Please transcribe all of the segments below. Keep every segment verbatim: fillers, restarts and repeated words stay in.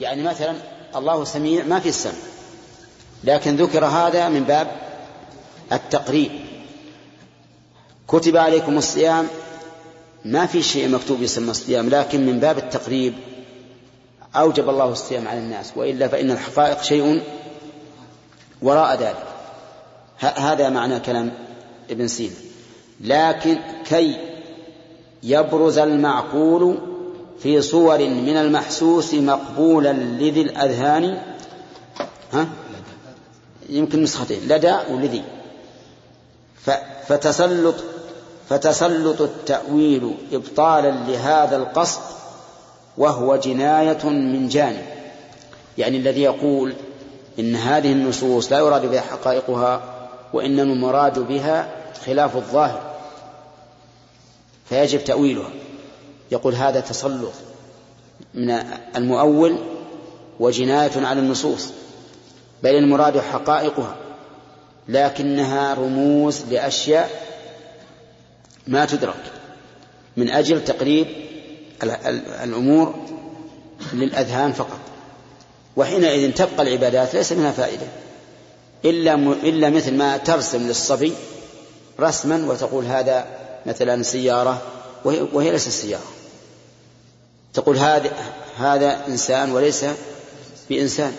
يعني مثلا الله سميع ما في السمع، لكن ذكر هذا من باب التقريب. كتب عليكم الصيام ما في شيء مكتوب يسمى الصيام، لكن من باب التقريب أوجب الله الصيام على الناس، وإلا فإن الحقائق شيء وراء ذلك. هذا معنى كلام ابن سينا. لكن كي يبرز المعقول في صور من المحسوس مقبولا لذي الأذهان، ها؟ يمكن نسختين لدى ولذي. فتسلط فتسلط التأويل إبطالا لهذا القصد، وهو جناية من جانب، يعني الذي يقول إن هذه النصوص لا يراد بها حقائقها، وإنما المراد بها خلاف الظاهر فيجب تأويلها، يقول هذا تسلط من المؤول وجناية على النصوص، بل المراد حقائقها لكنها رموز لأشياء ما تدرك من أجل تقريب الأمور للأذهان فقط. وحينئذ تبقى العبادات ليس منها فائدة إلا مثل ما ترسم للصبي رسما وتقول هذا مثلا سيارة وهي ليس السيارة، تقول هذا هذا إنسان وليس بإنسان،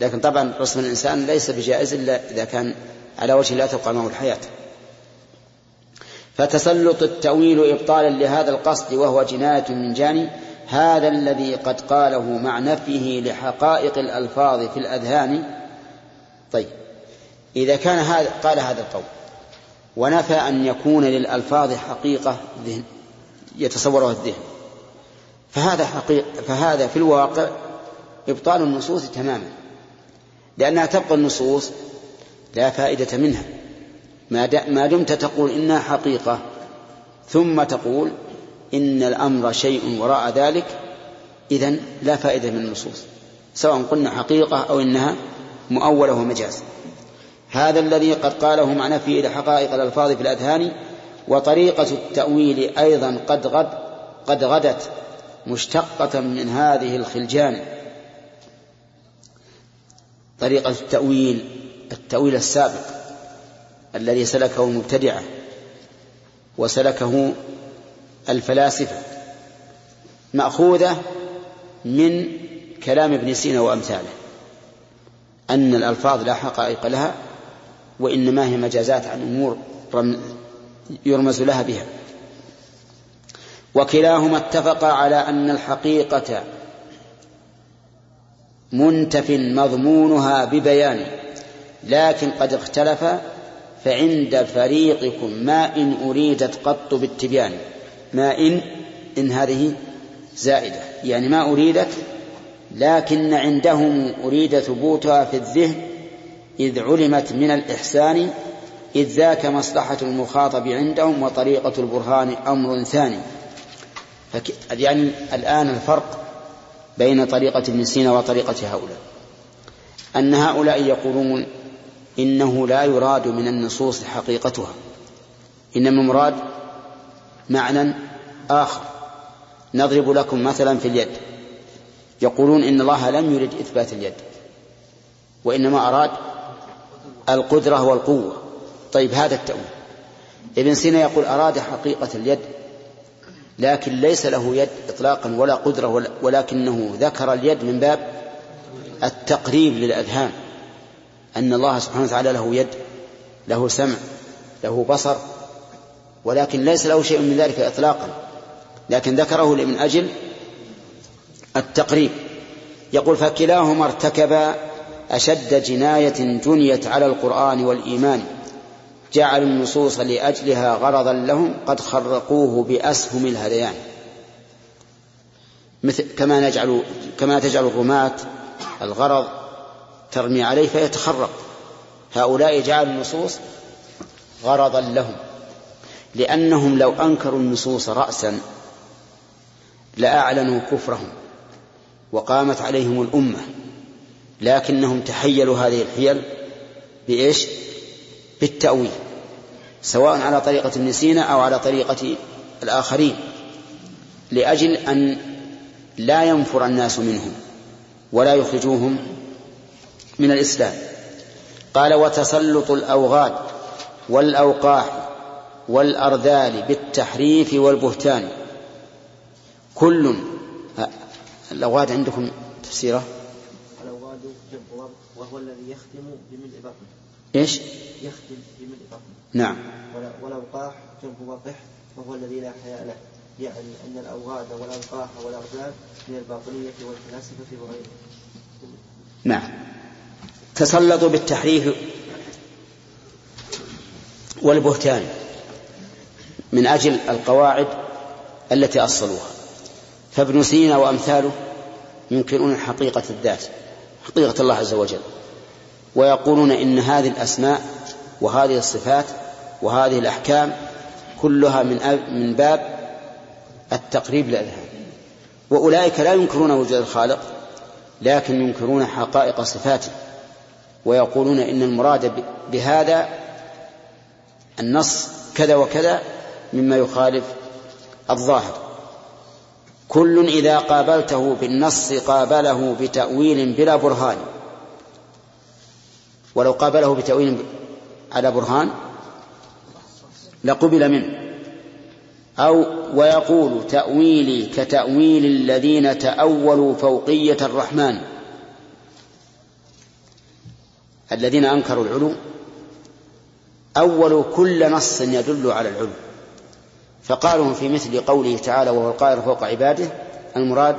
لكن طبعا رسم الإنسان ليس بجائز إلا إذا كان على وجه لا تبقى معه الحياة. فتسلط التأويل إبطالا لهذا القصد، وهو جناية من جانب هذا الذي قد قاله مع نفيه لحقائق الألفاظ في الأذهان. طيب، إذا كان هذا قال هذا القول ونفى أن يكون للألفاظ حقيقة يتصورها الذهن، فهذا, فهذا في الواقع إبطال النصوص تماما، لأنها تبقى النصوص لا فائدة منها ما دمت تقول إنها حقيقة ثم تقول إن الأمر شيء وراء ذلك، إذن لا فائدة من النصوص سواء قلنا حقيقة أو إنها مؤولة ومجاز. هذا الذي قد قاله مع نفيه لحقائق الألفاظ في الأذهان. وطريقة التأويل أيضا قد, غد قد غدت مشتقة من هذه الخلجان. طريقة التأويل التأويل السابق الذي سلكه المبتدعة وسلكه الفلاسفة مأخوذة من كلام ابن سينا وأمثاله، أن الألفاظ لا حقائق لها وإنما هي مجازات عن أمور يرمز لها بها. وكلاهما اتفق على أن الحقيقة منتف مضمونها ببيان، لكن قد اختلف، فعند فريقكم ما إن أريدت قط بالتبيان. ما إن إن هذه زائدة، يعني ما أريدت، لكن عندهم أريد ثبوتها في الذهن إذ علمت من الإحسان، إذ ذاك مصلحة المخاطب عندهم وطريقة البرهان أمر ثاني. يعني الآن الفرق بين طريقة ابن سينا وطريقة هؤلاء أن هؤلاء يقولون إنه لا يراد من النصوص حقيقتها، إنما مراد معنى آخر. نضرب لكم مثلا في اليد، يقولون إن الله لم يرد إثبات اليد وإنما أراد القدرة والقوة. طيب، هذا التأويل. ابن سينا يقول أراد حقيقة اليد، لكن ليس له يد إطلاقا ولا قدرة، ولكنه ذكر اليد من باب التقريب للأذهان، أن الله سبحانه وتعالى له يد، له سمع، له بصر، ولكن ليس له شيء من ذلك إطلاقا، لكن ذكره من أجل التقريب. يقول فكلاهما ارتكبا أشد جناية جنيت على القرآن والإيمان، جعلوا النصوص لأجلها غرضا لهم قد خرقوه بأسهم الهذيان، مثل كما نجعل كما تجعل الرماة الغرض ترمي عليه فيتخرق. هؤلاء جعلوا النصوص غرضا لهم، لأنهم لو أنكروا النصوص رأسا لأعلنوا كفرهم وقامت عليهم الأمة، لكنهم تحيلوا هذه الحيل بإيش؟ بالتأويل، سواء على طريقة ابن سينا أو على طريقة الآخرين، لأجل أن لا ينفر الناس منهم ولا يخرجوهم من الإسلام. قال: وتسلط الأوغاد والأوقاح والأرذال بالتحريف والبهتان. كل الأوغاد عندكم تفسيره؟ الأوغاد جبر وهو الذي يختم بملء بطن. إيش؟ يختم بملء بطن. نعم. والأوقاح جبر وضح وهو الذي لا حياء له، يعني أن الأوغاد والأوقاح والأرذال من الباطنية والفلاسفة وغيرهم. نعم. تسلطوا بالتحريف والبهتان من أجل القواعد التي أصلوها، فابن سينا وأمثاله ينكرون حقيقة الذات، حقيقة الله عز وجل، ويقولون إن هذه الأسماء وهذه الصفات وهذه الأحكام كلها من باب التقريب للأذهان. وأولئك لا ينكرون وجود الخالق، لكن ينكرون حقائق صفاته، ويقولون إن المراد بهذا النص كذا وكذا مما يخالف الظاهر. كل إذا قابلته بالنص قابله بتأويل بلا برهان، ولو قابله بتأويل على برهان لقبل منه. أو ويقول: تأويلي كتأويل الذين تأولوا فوقية الرحمن، الذين أنكروا العلو أولوا كل نص يدل على العلو، فقالوا في مثل قوله تعالى: وهو القاهر فوق عباده، المراد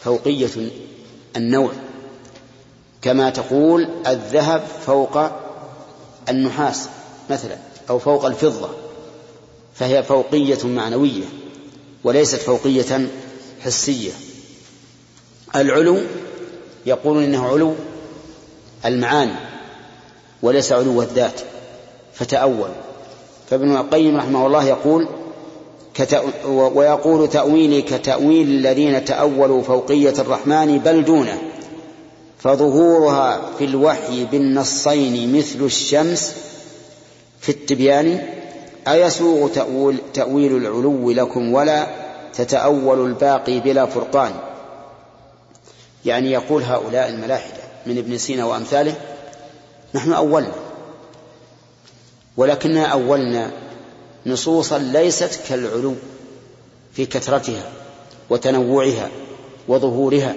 فوقية النوع، كما تقول الذهب فوق النحاس مثلا، أو فوق الفضة، فهي فوقية معنوية وليست فوقية حسية. العلو يقولون إنه علو المعاني وليس علو الذات، فتأول. فابن القيم رحمه الله يقول: ويقول تأويلي كتأويل الذين تأولوا فوقية الرحمن بل دونه، فظهورها في الوحي بالنصين مثل الشمس في التبيان، أيسوغ تأويل, تأويل العلو لكم ولا تتأول الباقي بلا فرقان. يعني يقول هؤلاء الملاحدة من ابن سينا وأمثاله: نحن أولنا، ولكننا أولنا نصوصا ليست كالعلو في كثرتها وتنوعها وظهورها،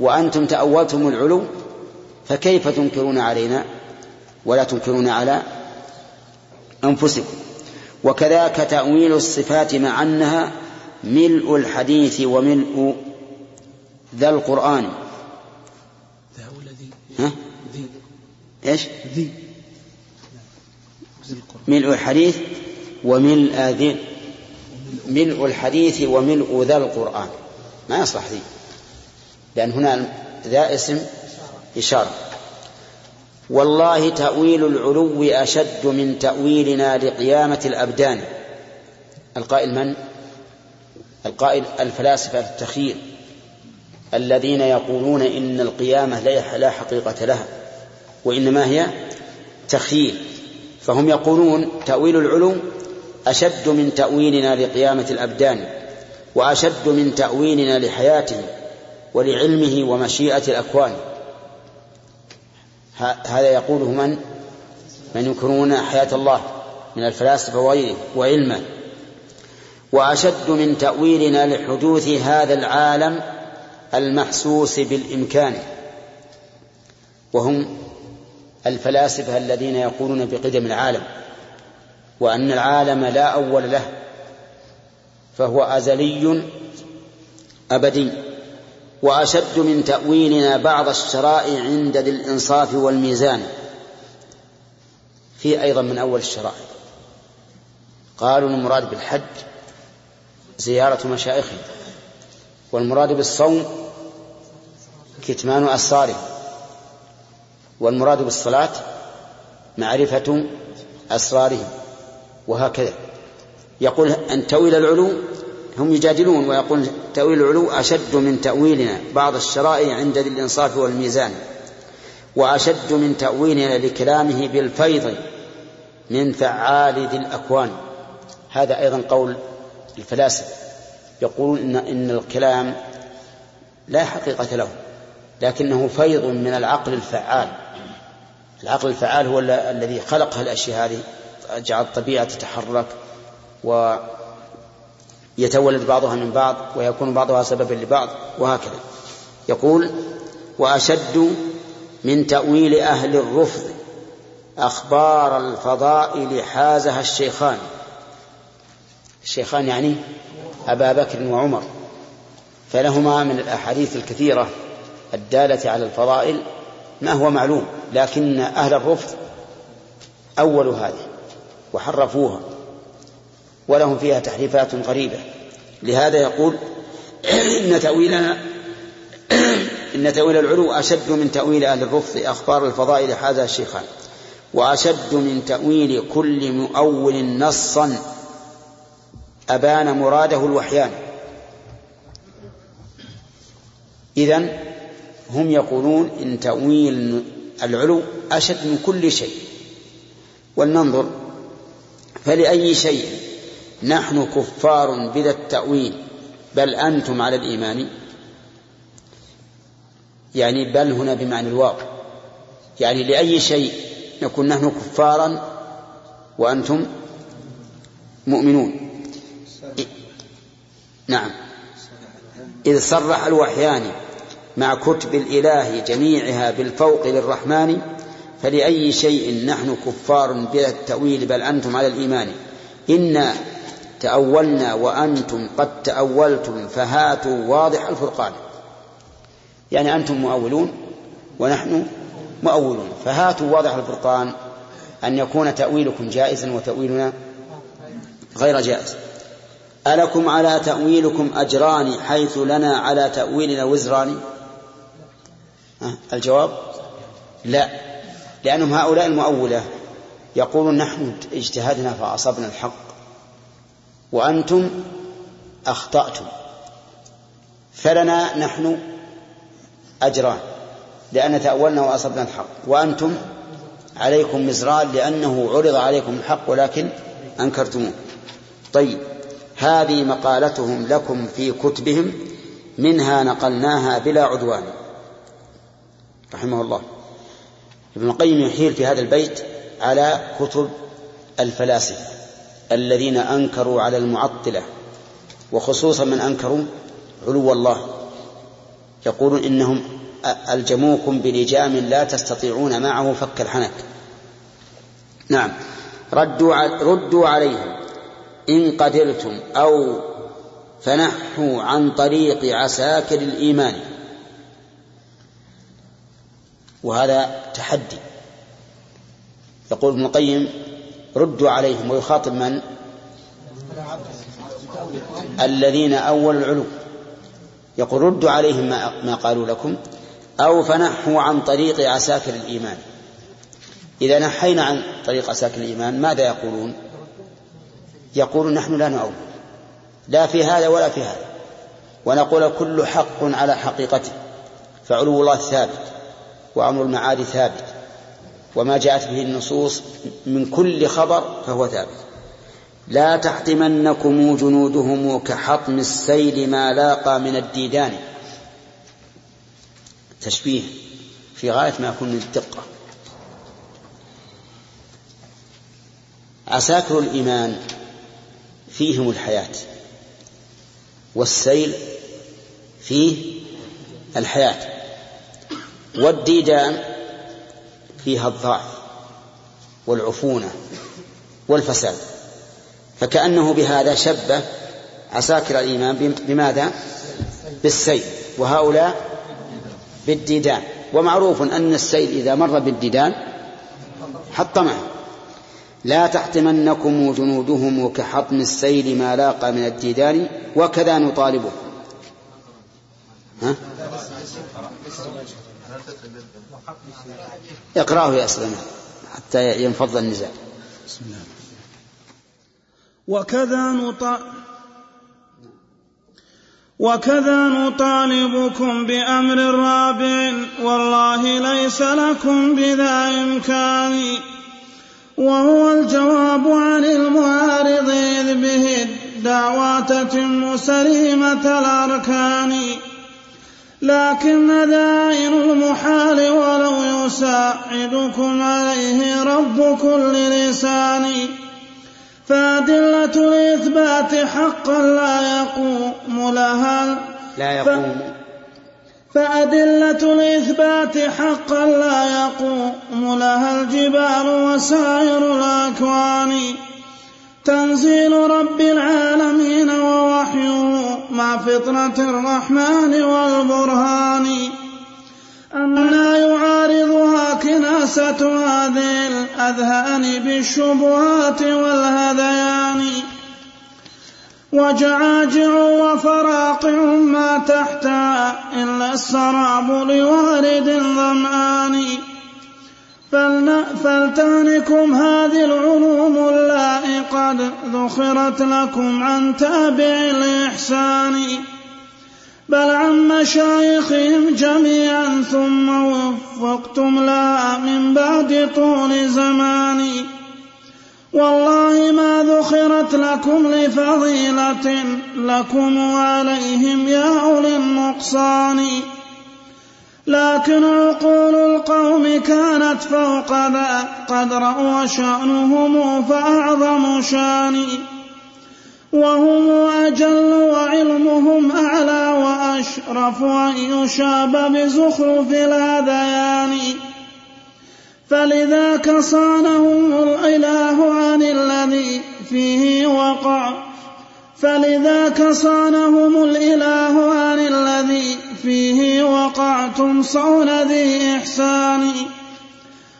وأنتم تأولتم العلو، فكيف تنكرون علينا ولا تنكرون على أنفسكم؟ وكذاك تأويل الصفات مع أنها ملء الحديث وملء ذا القرآن. ذا هو الذي ها؟ ذي إيش؟ ذي ملء الحديث وملء ذي ملء الحديث وملء ذا القرآن، ما يصلح ذي، لأن هنا ذا اسم إشارة. والله تأويل العلو أشد من تأويلنا لقيامة الأبدان. القائل من؟ القائل الفلاسفة التخيل، الذين يقولون إن القيامة لا حقيقة لها وإنما هي تخيل، فهم يقولون تأويل العلو أشد من تأويلنا لقيامة الأبدان، وأشد من تأويلنا لحياته ولعلمه ومشيئة الأكوان. هذا يقوله من من ينكرون حياة الله من الفلاسفة وعلمه. وأشد من تأويلنا لحدوث هذا العالم المحسوس بالإمكان، وهم الفلاسفة الذين يقولون بقدم العالم، وأن العالم لا أول له، فهو أزلي أبدي. وأشد من تأويلنا بعض الشرائع عند ذي الإنصاف والميزان، في أيضا من أول الشرائع قالوا المراد بالحج زيارة مشايخه، والمراد بالصوم كتمان أسراره، والمراد بالصلاة معرفة أسراره، وهكذا. يقول أن تأويل العلو، هم يجادلون ويقول تأويل العلو أشد من تأويلنا بعض الشرائع عند ذي الإنصاف والميزان، وأشد من تأويلنا لكلامه بالفيض من فعال ذي الأكوان. هذا أيضا قول الفلاسفة، يقولون إن, إن الكلام لا حقيقة له لكنه فيض من العقل الفعال. العقل الفعال هو الذي خلق هالأشياء هذه، جعل الطبيعة تتحرك ويتولد بعضها من بعض ويكون بعضها سببا لبعض وهكذا. يقول: وأشد من تأويل أهل الرفض أخبار الفضائل حازها الشيخان. الشيخان يعني أبا بكر وعمر، فلهما من الأحاديث الكثيرة الدالة على الفضائل ما هو معلوم، لكن أهل الرفض أولوا هذه وحرفوها ولهم فيها تحريفات غريبة. لهذا يقول: إن تأويلنا إن تأويل العلو أشد من تأويل أهل الرفض أخبار الفضائل حازها الشيخان، وأشد من تأويل كل مؤول نصا أبان مراده الوحيان. إذن هم يقولون إن تأويل العلو أشد من كل شيء. ولننظر، فلأي شيء نحن كفار بذا التأويل بل أنتم على الإيمان؟ يعني بل هنا بمعنى الواو، يعني لأي شيء نكون نحن كفارا وأنتم مؤمنون. نعم، إذ صرح الوحيان مع كتب الإله جميعها بالفوق للرحمن، فلأي شيء نحن كفار بلا التأويل بل أنتم على الإيمان؟ إنا تأولنا وأنتم قد تأولتم فهاتوا واضح الفرقان. يعني أنتم مؤولون ونحن مؤولون، فهاتوا واضح الفرقان، أن يكون تأويلكم جائزا وتأويلنا غير جائز. ألكم على تأويلكم أجران حيث لنا على تأويلنا وزران؟ الجواب لا، لأنهم هؤلاء المؤولة يقولون نحن اجتهدنا فأصبنا الحق وأنتم أخطأتم، فلنا نحن أجران لأن تأولنا وأصبنا الحق، وأنتم عليكم مزران لأنه عرض عليكم الحق ولكن أنكرتموه. طيب، هذه مقالتهم لكم في كتبهم منها نقلناها بلا عدوان. رحمه الله. ابن القيم يحيل في هذا البيت على كتب الفلاسفة الذين أنكروا على المعطلة، وخصوصا من أنكروا علو الله، يقولون إنهم ألجموكم بلجام لا تستطيعون معه فك الحنك. نعم، ردوا, ردوا عليهم إن قدرتم أو فنحوا عن طريق عساكر الإيمان. وهذا تحدي. يقول ابن القيم ردوا عليهم، ويخاطب من؟ الذين أول العلو. يقول ردوا عليهم ما قالوا لكم أو فنحوا عن طريق عساكر الإيمان. إذا نحينا عن طريق عساكر الإيمان ماذا يقولون؟ يقولون نحن لا نؤول لا في هذا ولا في هذا، ونقول كل حق على حقيقته، فعلو الله ثابت وأمر المعاد ثابت، وما جاءت به النصوص من كل خبر فهو ثابت. لا تحطمنكم جنودهم كحطم السيل ما لاقى من الديدان. تشبيه في غاية ما يكون من الدقة. عساكر الإيمان فيهم الحياة، والسيل فيه الحياة، والديدان فيها الضعف والعفونة والفساد. فكأنه بهذا شبه عساكر الإيمان بماذا؟ بالسيل، وهؤلاء بالديدان. ومعروف أن السيل إذا مر بالديدان حطمه. لا تحطمنكم جنودهم كحطم السيل ما لاقى من الديدان وكذا نطالبهم. ها؟ اقرأه يا أسلم حتى ينفض النزاع. بسم الله. وكذا نط وكذا نطالبكم بأمر رابع والله ليس لكم بذا إمكاني، وهو الجواب عن المعارض، إذ به الدعوات تتم سليمة الأركان. لكن دائن المحال ولو يساعدكم عليه رب كل لسان. فأدلة الإثبات حقا لا يقوم لها لا يقوم فأدلة الإثبات حقا لا يقوم لها الجبال وسائر الأكوان. تنزيل رب العالمين ووحيه مع فطرة الرحمن والبرهان. أما يعارضها كناسة هذه الأذهان بالشبهات والهذيان. وجعاجع وفراقع ما تحتها إلا السراب لوارد ظمآن. فلتهنكم هذه العلوم اللائي قد ذخرت لكم عن تابع الإحسان، بل عن مشايخهم جميعا ثم وفقتم لها من بعد طول زمان. والله ما ذخرت لكم لفضيلة لكم عليهم يا أولي النقصان، لكن عقول القوم كانت فوق ذا قدر وشأنهم فأعظم شان. وهم أجل وعلمهم أعلى وأشرف أن يشاب بزخرف الهذيان. فلذاك صانهم الإله عن الذي فيه وقع فلذاك صانهم الإله عن الذي فيه وقعتم صون ذي إحسان.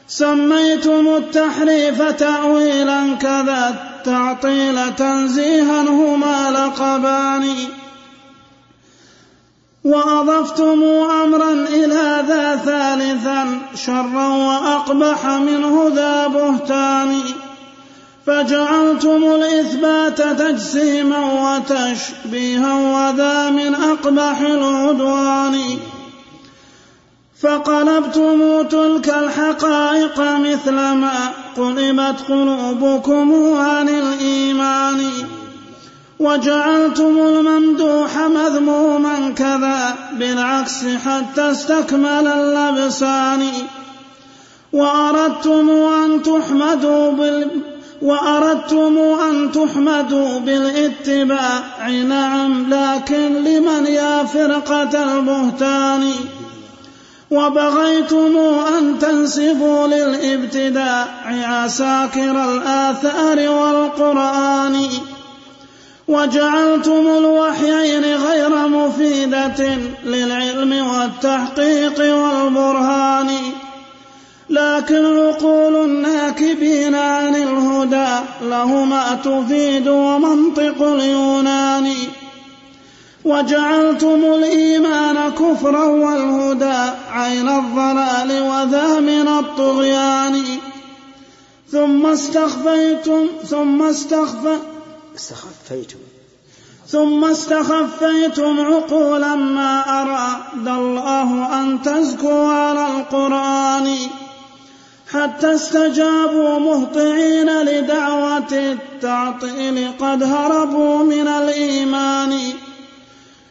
سميتم التحريف تأويلا كذا التعطيل تنزيها هما لقبان. وأضفتم أمرا إلى ذا ثالثا شرا وأقبح منه ذا بهتان. فجعلتم الإثبات تجسيما وتشبيها وذا من أقبح العدوان. فقلبتم تلك الحقائق مثلما قلبت قلوبكم عن الإيمان. وجعلتم الممدوح مذموما كذا بالعكس حتى استكمل اللبسان. وأردتم أن تحمدوا بال وأردتم أن تحمدوا بالاتباع نعم لكن لمن يا فرقة البهتان. وبغيتم أن تنسبوا للابتداع عساكر الآثار والقرآن. وجعلتم الوحيين غير مفيدة للعلم والتحقيق والبرهان، لكن عقول الناكبين عن الهدى لهما تفيد ومنطق اليونان. وجعلتم الإيمان كفرا والهدى عين الضلال وذا من الطغيان. ثم استخفيتم ثم استخف استخفيتم ثم استخفيتم عقولا ما أراد الله أن تزكو على القرآن، حتى استجابوا مهطعين لدعوة التعطيل قد هربوا من الإيمان.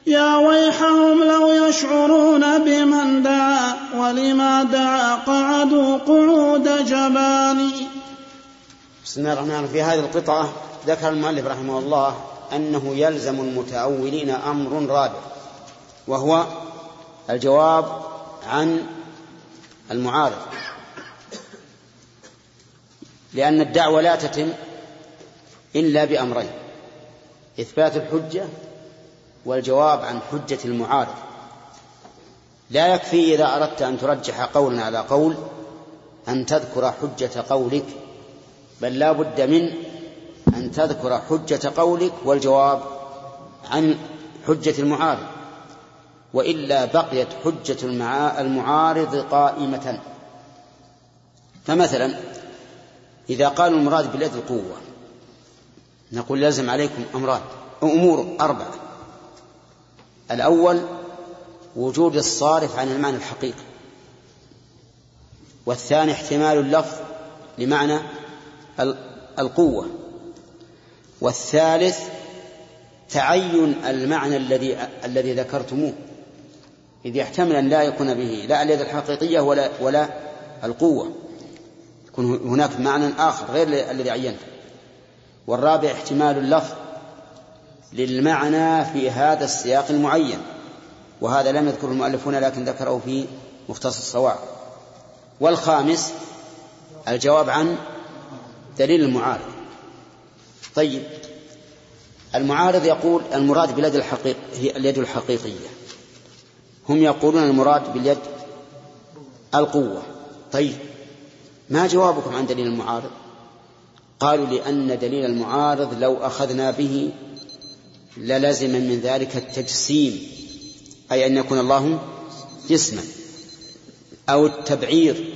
يا ويحهم لو يشعرون بمن دعا ولما دعا قعدوا قعود جبان. بسم الله الرحمن الرحيم. في هذه القطعة ذكر المؤلف رحمه الله أنه يلزم المتأولين أمر رابع، وهو الجواب عن المعارض، لأن الدعوة لا تتم إلا بأمرين: إثبات الحجة والجواب عن حجة المعارض. لا يكفي إذا أردت أن ترجح قولا على قول أن تذكر حجة قولك، بل لا بد من أن تذكر حجة قولك والجواب عن حجة المعارض، وإلا بقيت حجة المعارض قائمة. فمثلا إذا قالوا المراد باليد القوة، نقول لازم عليكم أمران أمور أربعة. الأول وجود الصارف عن المعنى الحقيقي، والثاني احتمال اللفظ لمعنى القوة، والثالث تعين المعنى الذي الذي ذكرتموه إذ يحتمل أن لا يكون به لا اليد الحقيقية ولا, ولا القوة، يكون هناك معنى آخر غير الذي عينته. والرابع احتمال اللفظ للمعنى في هذا السياق المعين، وهذا لم يذكره المؤلفون لكن ذكره في مختص الصواعق. والخامس الجواب عن دليل المعارض. طيب، المعارض يقول المراد باليد الحقيق هي اليد الحقيقية، هم يقولون المراد باليد القوة. طيب، ما جوابكم عن دليل المعارض؟ قالوا لأن دليل المعارض لو أخذنا به للزم من ذلك التجسيم، أي أن يكون الله جسما، أو التبعير،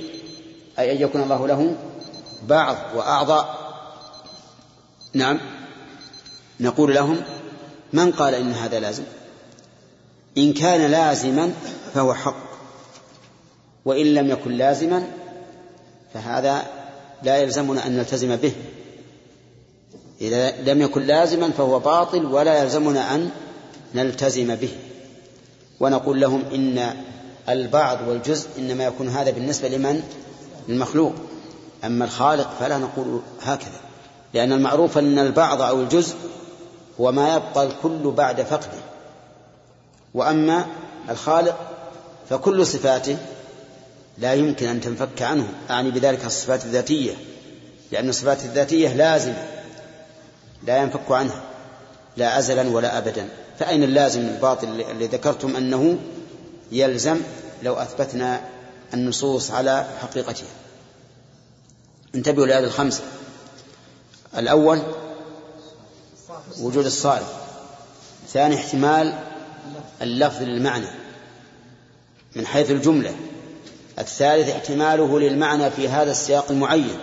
أي أن يكون الله له بعض وأعضاء. نعم، نقول لهم من قال إن هذا لازم؟ إن كان لازما فهو حق، وإن لم يكن لازما فهذا لا يلزمنا أن نلتزم به. إذا لم يكن لازما فهو باطل ولا يلزمنا أن نلتزم به. ونقول لهم إن البعض والجزء إنما يكون هذا بالنسبة لمن؟ للمخلوق، أما الخالق فلا نقول هكذا، لأن المعروف أن البعض أو الجزء هو ما يبقى الكل بعد فقده، وأما الخالق فكل صفاته لا يمكن أن تنفك عنه، أعني بذلك الصفات الذاتية، لأن الصفات الذاتية لازمة لا ينفك عنها لا أزلا ولا أبدا. فأين اللازم الباطل اللي ذكرتم أنه يلزم لو أثبتنا النصوص على حقيقتها؟ انتبهوا لهذه الخمسة. الأول وجود الصالح، ثاني احتمال اللفظ للمعنى من حيث الجملة، الثالث احتماله للمعنى في هذا السياق المعين،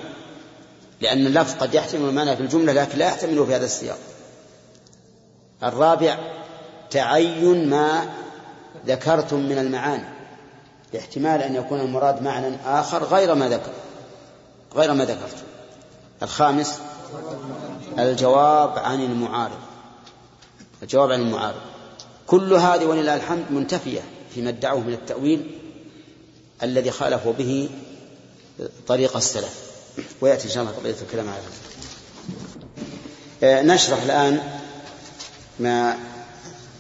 لأن اللفظ قد يحتمل المعنى في الجملة لكن لا يحتمله في هذا السياق. الرابع تعين ما ذكرتم من المعاني، احتمال أن يكون المراد معنى آخر غير ما ذكر غير ما ذكرتم. الخامس الجواب عن المعارض الجواب عن المعارض كل هذه ولله الحمد منتفية فيما ادعوه من التأويل الذي خالفوا به طريق السلف، ويأتي إن شاء الله قضية الكلام على ذلك. نشرح الآن ما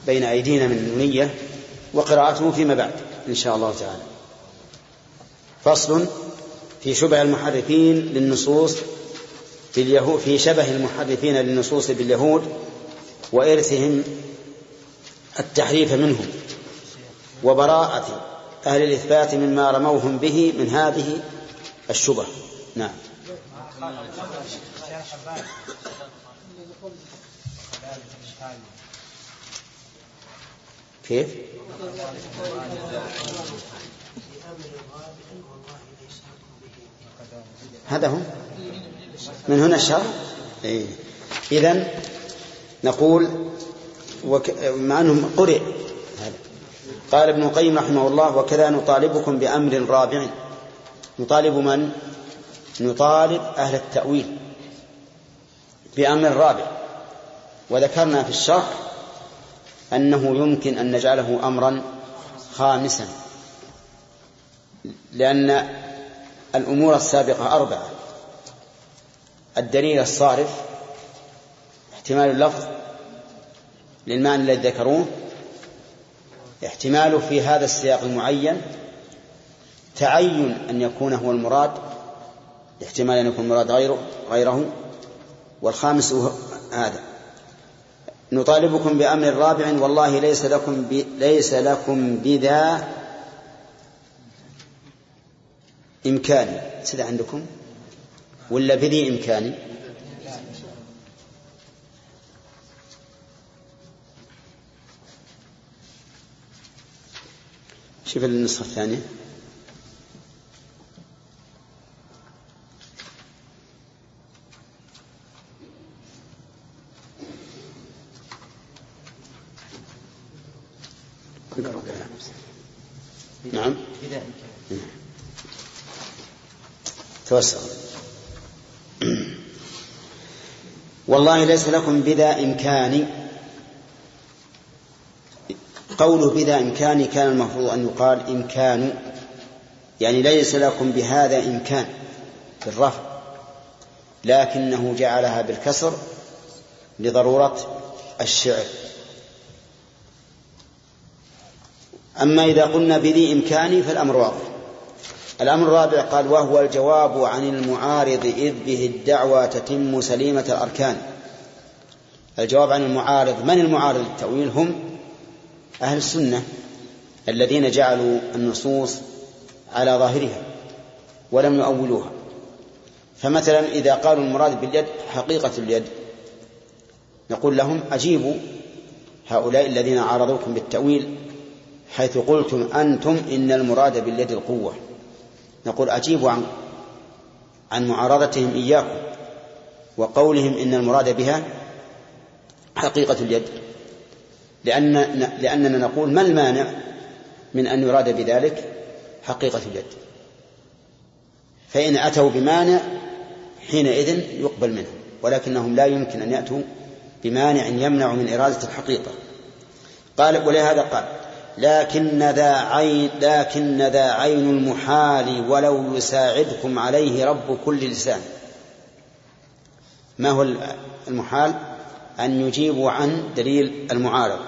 بين أيدينا من نونية وقراءته فيما بعد إن شاء الله تعالى. فصل في شبه المحرفين للنصوص في شبه المحرفين للنصوص باليهود وإرثهم التحريف منهم، وبراءة أهل الإثبات مما رموهم به من هذه الشبه. نعم. كيف؟ هذا هم من هنا الشرح. إيه. إذن نقول وك... مع أنهم قرئ. قال ابن القيم رحمه الله: وكذا نطالبكم بأمر رابع. نطالب من؟ نطالب أهل التأويل بأمر رابع، وذكرنا في الشرح أنه يمكن أن نجعله أمرا خامسا، لأن الأمور السابقة أربعة: الدليل الصارف، احتمال اللفظ للمعنى الذي ذكروه، احتمال في هذا السياق المعين، تعين أن يكون هو المراد، احتمال أن يكون المراد غيره, غيره والخامس هذا. نطالبكم بأمر رابع والله ليس لكم, ليس لكم بذا إمكاني. سيدة عندكم ولا بذي إمكاني؟ شوف النسخة الثانية. نعم. توسع. والله ليس لكم بذا إمكاني. قوله بذا إمكاني كان المفروض أن يقال إمكان، يعني ليس لكم بهذا إمكان بالرفع، لكنه جعلها بالكسر لضرورة الشعر. أما إذا قلنا بذي إمكاني فالأمر واضح. الأمر الرابع قال وهو الجواب عن المعارض إذ به الدعوة تتم سليمة الأركان. الجواب عن المعارض، من المعارض للتأويل؟ هم أهل السنة الذين جعلوا النصوص على ظاهرها ولم يؤولوها. فمثلا إذا قالوا المراد باليد حقيقة اليد، نقول لهم أجيبوا هؤلاء الذين عارضوكم بالتأويل حيث قلتم أنتم إن المراد باليد القوة، نقول أجيبوا عن, عن معارضتهم إياكم وقولهم إن المراد بها حقيقة اليد، لأن لأننا نقول ما المانع من أن يراد بذلك حقيقة اليد؟ فإن أتوا بمانع حينئذ يقبل منه، ولكنهم لا يمكن أن يأتوا بمانع يمنع من إرادة الحقيقة. قال ولهذا قال لكن ذا عين لكن ذا عين المحال ولو يساعدكم عليه رب كل لسان. ما هو المحال؟ أن يجيبوا عن دليل المعارض.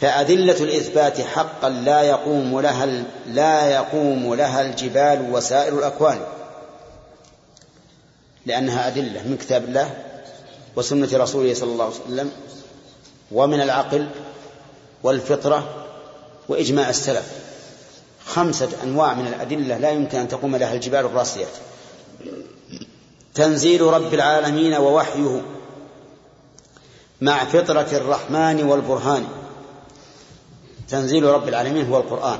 فأدلة الإثبات حقا لا يقوم لها لا يقوم لها الجبال وسائر الأكوان، لأنها أدلة من كتاب الله وسنة رسوله صلى الله عليه وسلم ومن العقل والفطرة وإجماع السلف، خمسة أنواع من الأدلة لا يمكن أن تقوم لها الجبال الراسيات. تنزيل رب العالمين ووحيه مع فطرة الرحمن والبرهان. تنزيل رب العالمين هو القرآن،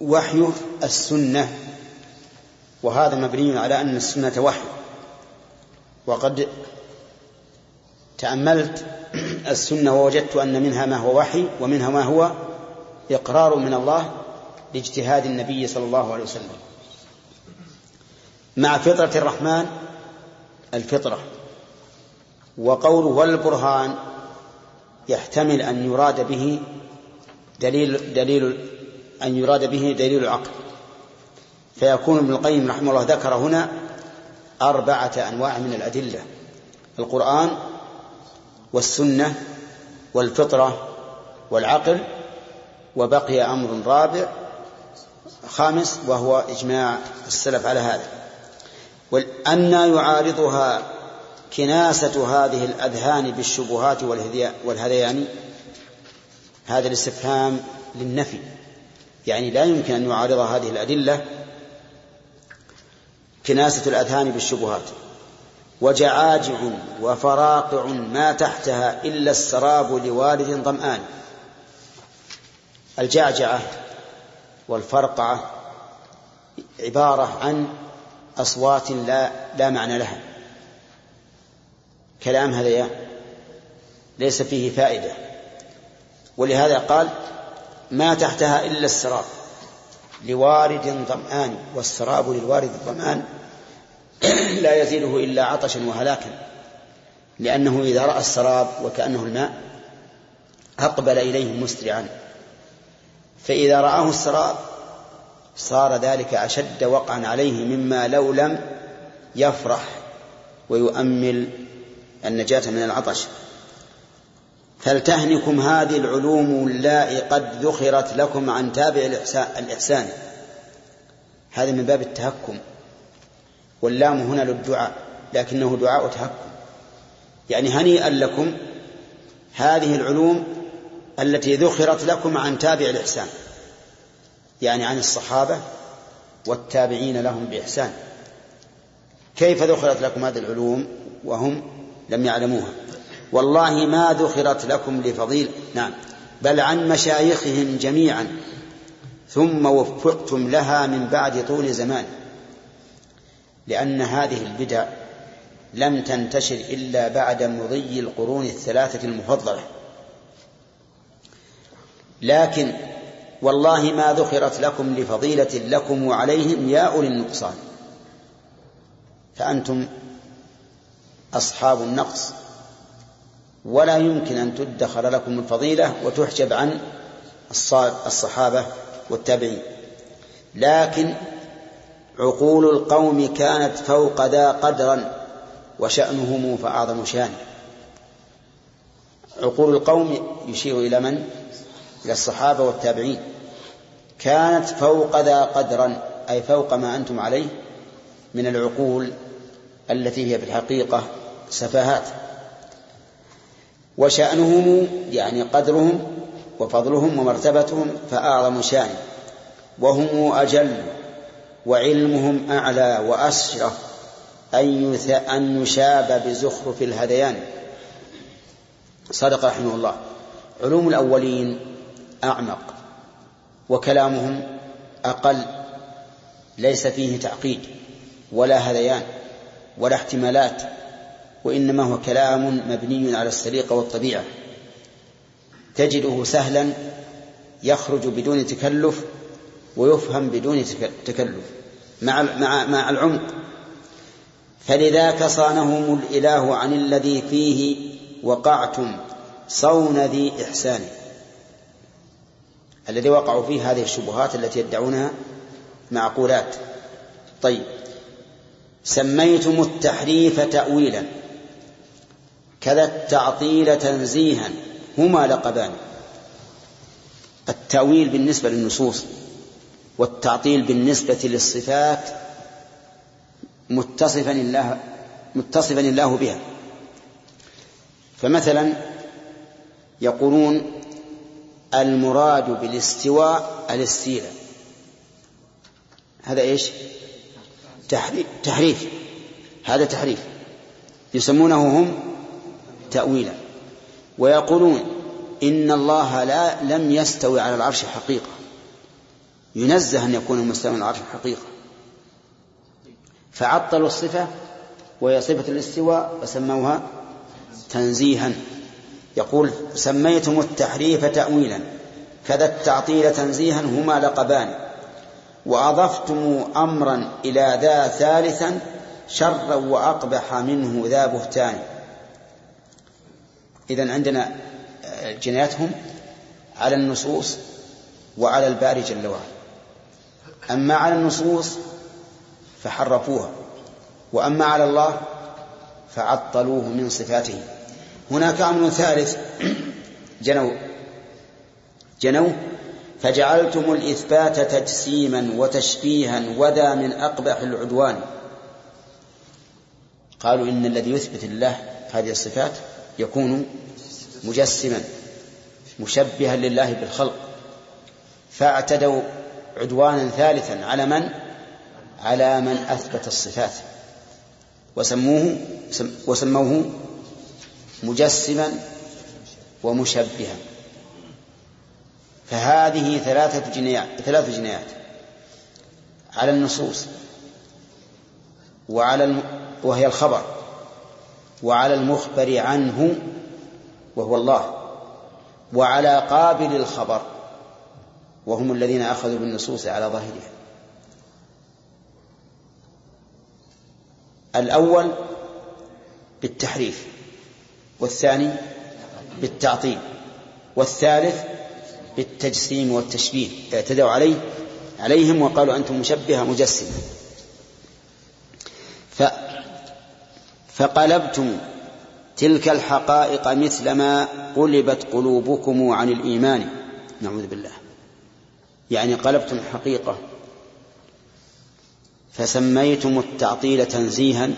وحيه السنة، وهذا مبني على أن السنة وحي. وقد تأملت السنة ووجدت أن منها ما هو وحي ومنها ما هو إقرار من الله لاجتهاد النبي صلى الله عليه وسلم. مع فطرة الرحمن الفطرة، وقوله والبرهان يحتمل أن يراد به دليل دليل أن يراد به دليل العقل، فيكون ابن القيم رحمه الله ذكر هنا أربعة أنواع من الأدلة: القرآن والسنة والفطرة والعقل، وبقي أمر رابع خامس وهو إجماع السلف على هذا. وأن يعارضها كناسة هذه الأذهان بالشبهات والهذيان، هذا الاستفهام للنفي، يعني لا يمكن أن يعارض هذه الأدلة كناسة الأذهان بالشبهات. وجعاجع وفراقع ما تحتها إلا السراب لوارد ظمآن. الجعجعة والفرقعة عبارة عن أصوات لا, لا معنى لها، كلام هذا ليس فيه فائدة، ولهذا قال ما تحتها إلا السراب لوارد ظمآن، والسراب للوارد الظمآن لا يزيله إلا عطشا وهلاكا، لأنه إذا رأى السراب وكأنه الماء أقبل إليه مسرعا، فإذا رآه السراب صار ذلك أشد وقعا عليه مما لو لم يفرح ويؤمل النجاة من العطش. فلتهنكم هذه العلوم اللائي قد ذخرت لكم عن تابع الإحسان. هذا من باب التهكم، واللام هنا للدعاء لكنه دعاء تهكم، يعني هنيئا لكم هذه العلوم التي ذخرت لكم عن تابع الإحسان، يعني عن الصحابة والتابعين لهم بإحسان. كيف ذخرت لكم هذه العلوم وهم لم يعلموها؟ والله ما ذخرت لكم لفضيلة، نعم بل عن مشايخهم جميعا ثم وفقتم لها من بعد طول زمان. لأن هذه البدع لم تنتشر إلا بعد مضي القرون الثلاثة المفضلة. لكن والله ما ذخرت لكم لفضيلة لكم وعليهم يا أولي النقصان. فأنتم أصحاب النقص ولا يمكن أن تدخر لكم الفضيلة وتحجب عن الصحابة والتابعين. لكن عقول القوم كانت فوق ذا قدرا وشأنهم فأعظم شان. عقول القوم يشير إلى من؟ إلى الصحابة والتابعين. كانت فوق ذا قدرا أي فوق ما أنتم عليه من العقول التي هي في الحقيقة سفاهات. وشأنهم يعني قدرهم وفضلهم ومرتبتهم فأعظم شان، وهم أجل وعلمهم أعلى وأشرف أن يشاب بزخرف الهذيان. صدق رحمه الله. علوم الأولين أعمق وكلامهم أقل، ليس فيه تعقيد ولا هذيان ولا احتمالات، وإنما هو كلام مبني على السليقة والطبيعة، تجده سهلا يخرج بدون تكلف ويفهم بدون تكلف مع مع مع العمق. فلذاك صانهم الإله عن الذي فيه وقعتم صون ذي إحسان. الذي وقعوا فيه هذه الشبهات التي يدعونها معقولات. طيب، سميتم التحريف تأويلا كذا التعطيل تنزيها، هما لقبان. التأويل بالنسبة للنصوص، والتعطيل بالنسبة للصفات متصفا الله, متصفا الله بها. فمثلا يقولون المراد بالاستواء الاستيلاء، هذا إيش؟ تحريف. هذا تحريف يسمونه هم تأويلا. ويقولون إن الله لا لم يستوي على العرش حقيقة، ينزه أن يكون مستوى على العرش حقيقة، فعطلوا الصفة وهي صفة الاستواء وسموها تنزيها. يقول سميتم التحريف تأويلا كذا التعطيل تنزيها، هما لقبان. وأضفتم أمرا إلى ذا ثالثا شرا وأقبح منه ذا بهتان. إذن عندنا جنايتهم على النصوص وعلى الباري جل وعلا. أما على النصوص فحرفوها، وأما على الله فعطلوه من صفاته. هناك أمر ثالث جنوا جنوا فجعلتم الإثبات تجسيما وتشبيها وذا من أقبح العدوان. قالوا إن الذي يثبت الله هذه الصفات يكون مجسما مشبها لله بالخلق، فاعتدوا عدوانا ثالثا على من؟ على من أثبت الصفات، وسموه وسموه مجسما ومشبها. فهذه ثلاثة جنايات، ثلاث جنايات على النصوص وعلى الم... وهي الخبر، وعلى المخبر عنه وهو الله، وعلى قابل الخبر وهم الذين أخذوا بالنصوص على ظاهرها. الأول بالتحريف، والثاني بالتعطيل، والثالث بالتجسيم والتشبيه. اعتدوا عليه عليهم وقالوا أنتم مشبهة مجسمة. ف فقلبتم تلك الحقائق مثلما قلبت قلوبكم عن الإيمان، نعوذ بالله. يعني قلبتم الحقيقة، فسميتم التعطيل تنزيها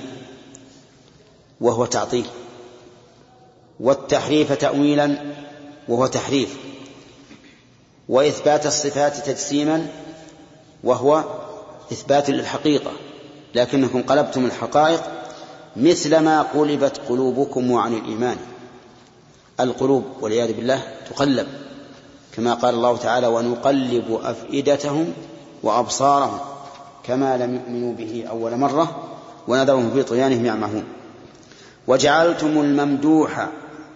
وهو تعطيل، والتحريف تأويلا وهو تحريف، وإثبات الصفات تجسيما وهو إثبات للحقيقة. لكنكم قلبتم الحقائق مثلما قلبت قلوبكم عن الإيمان. القلوب والعياذ بالله تقلب، كما قال الله تعالى ونقلب أفئدتهم وأبصارهم كما لم يؤمنوا به أول مرة ونذرهم في طغيانهم يعمهون. وجعلتم الممدوح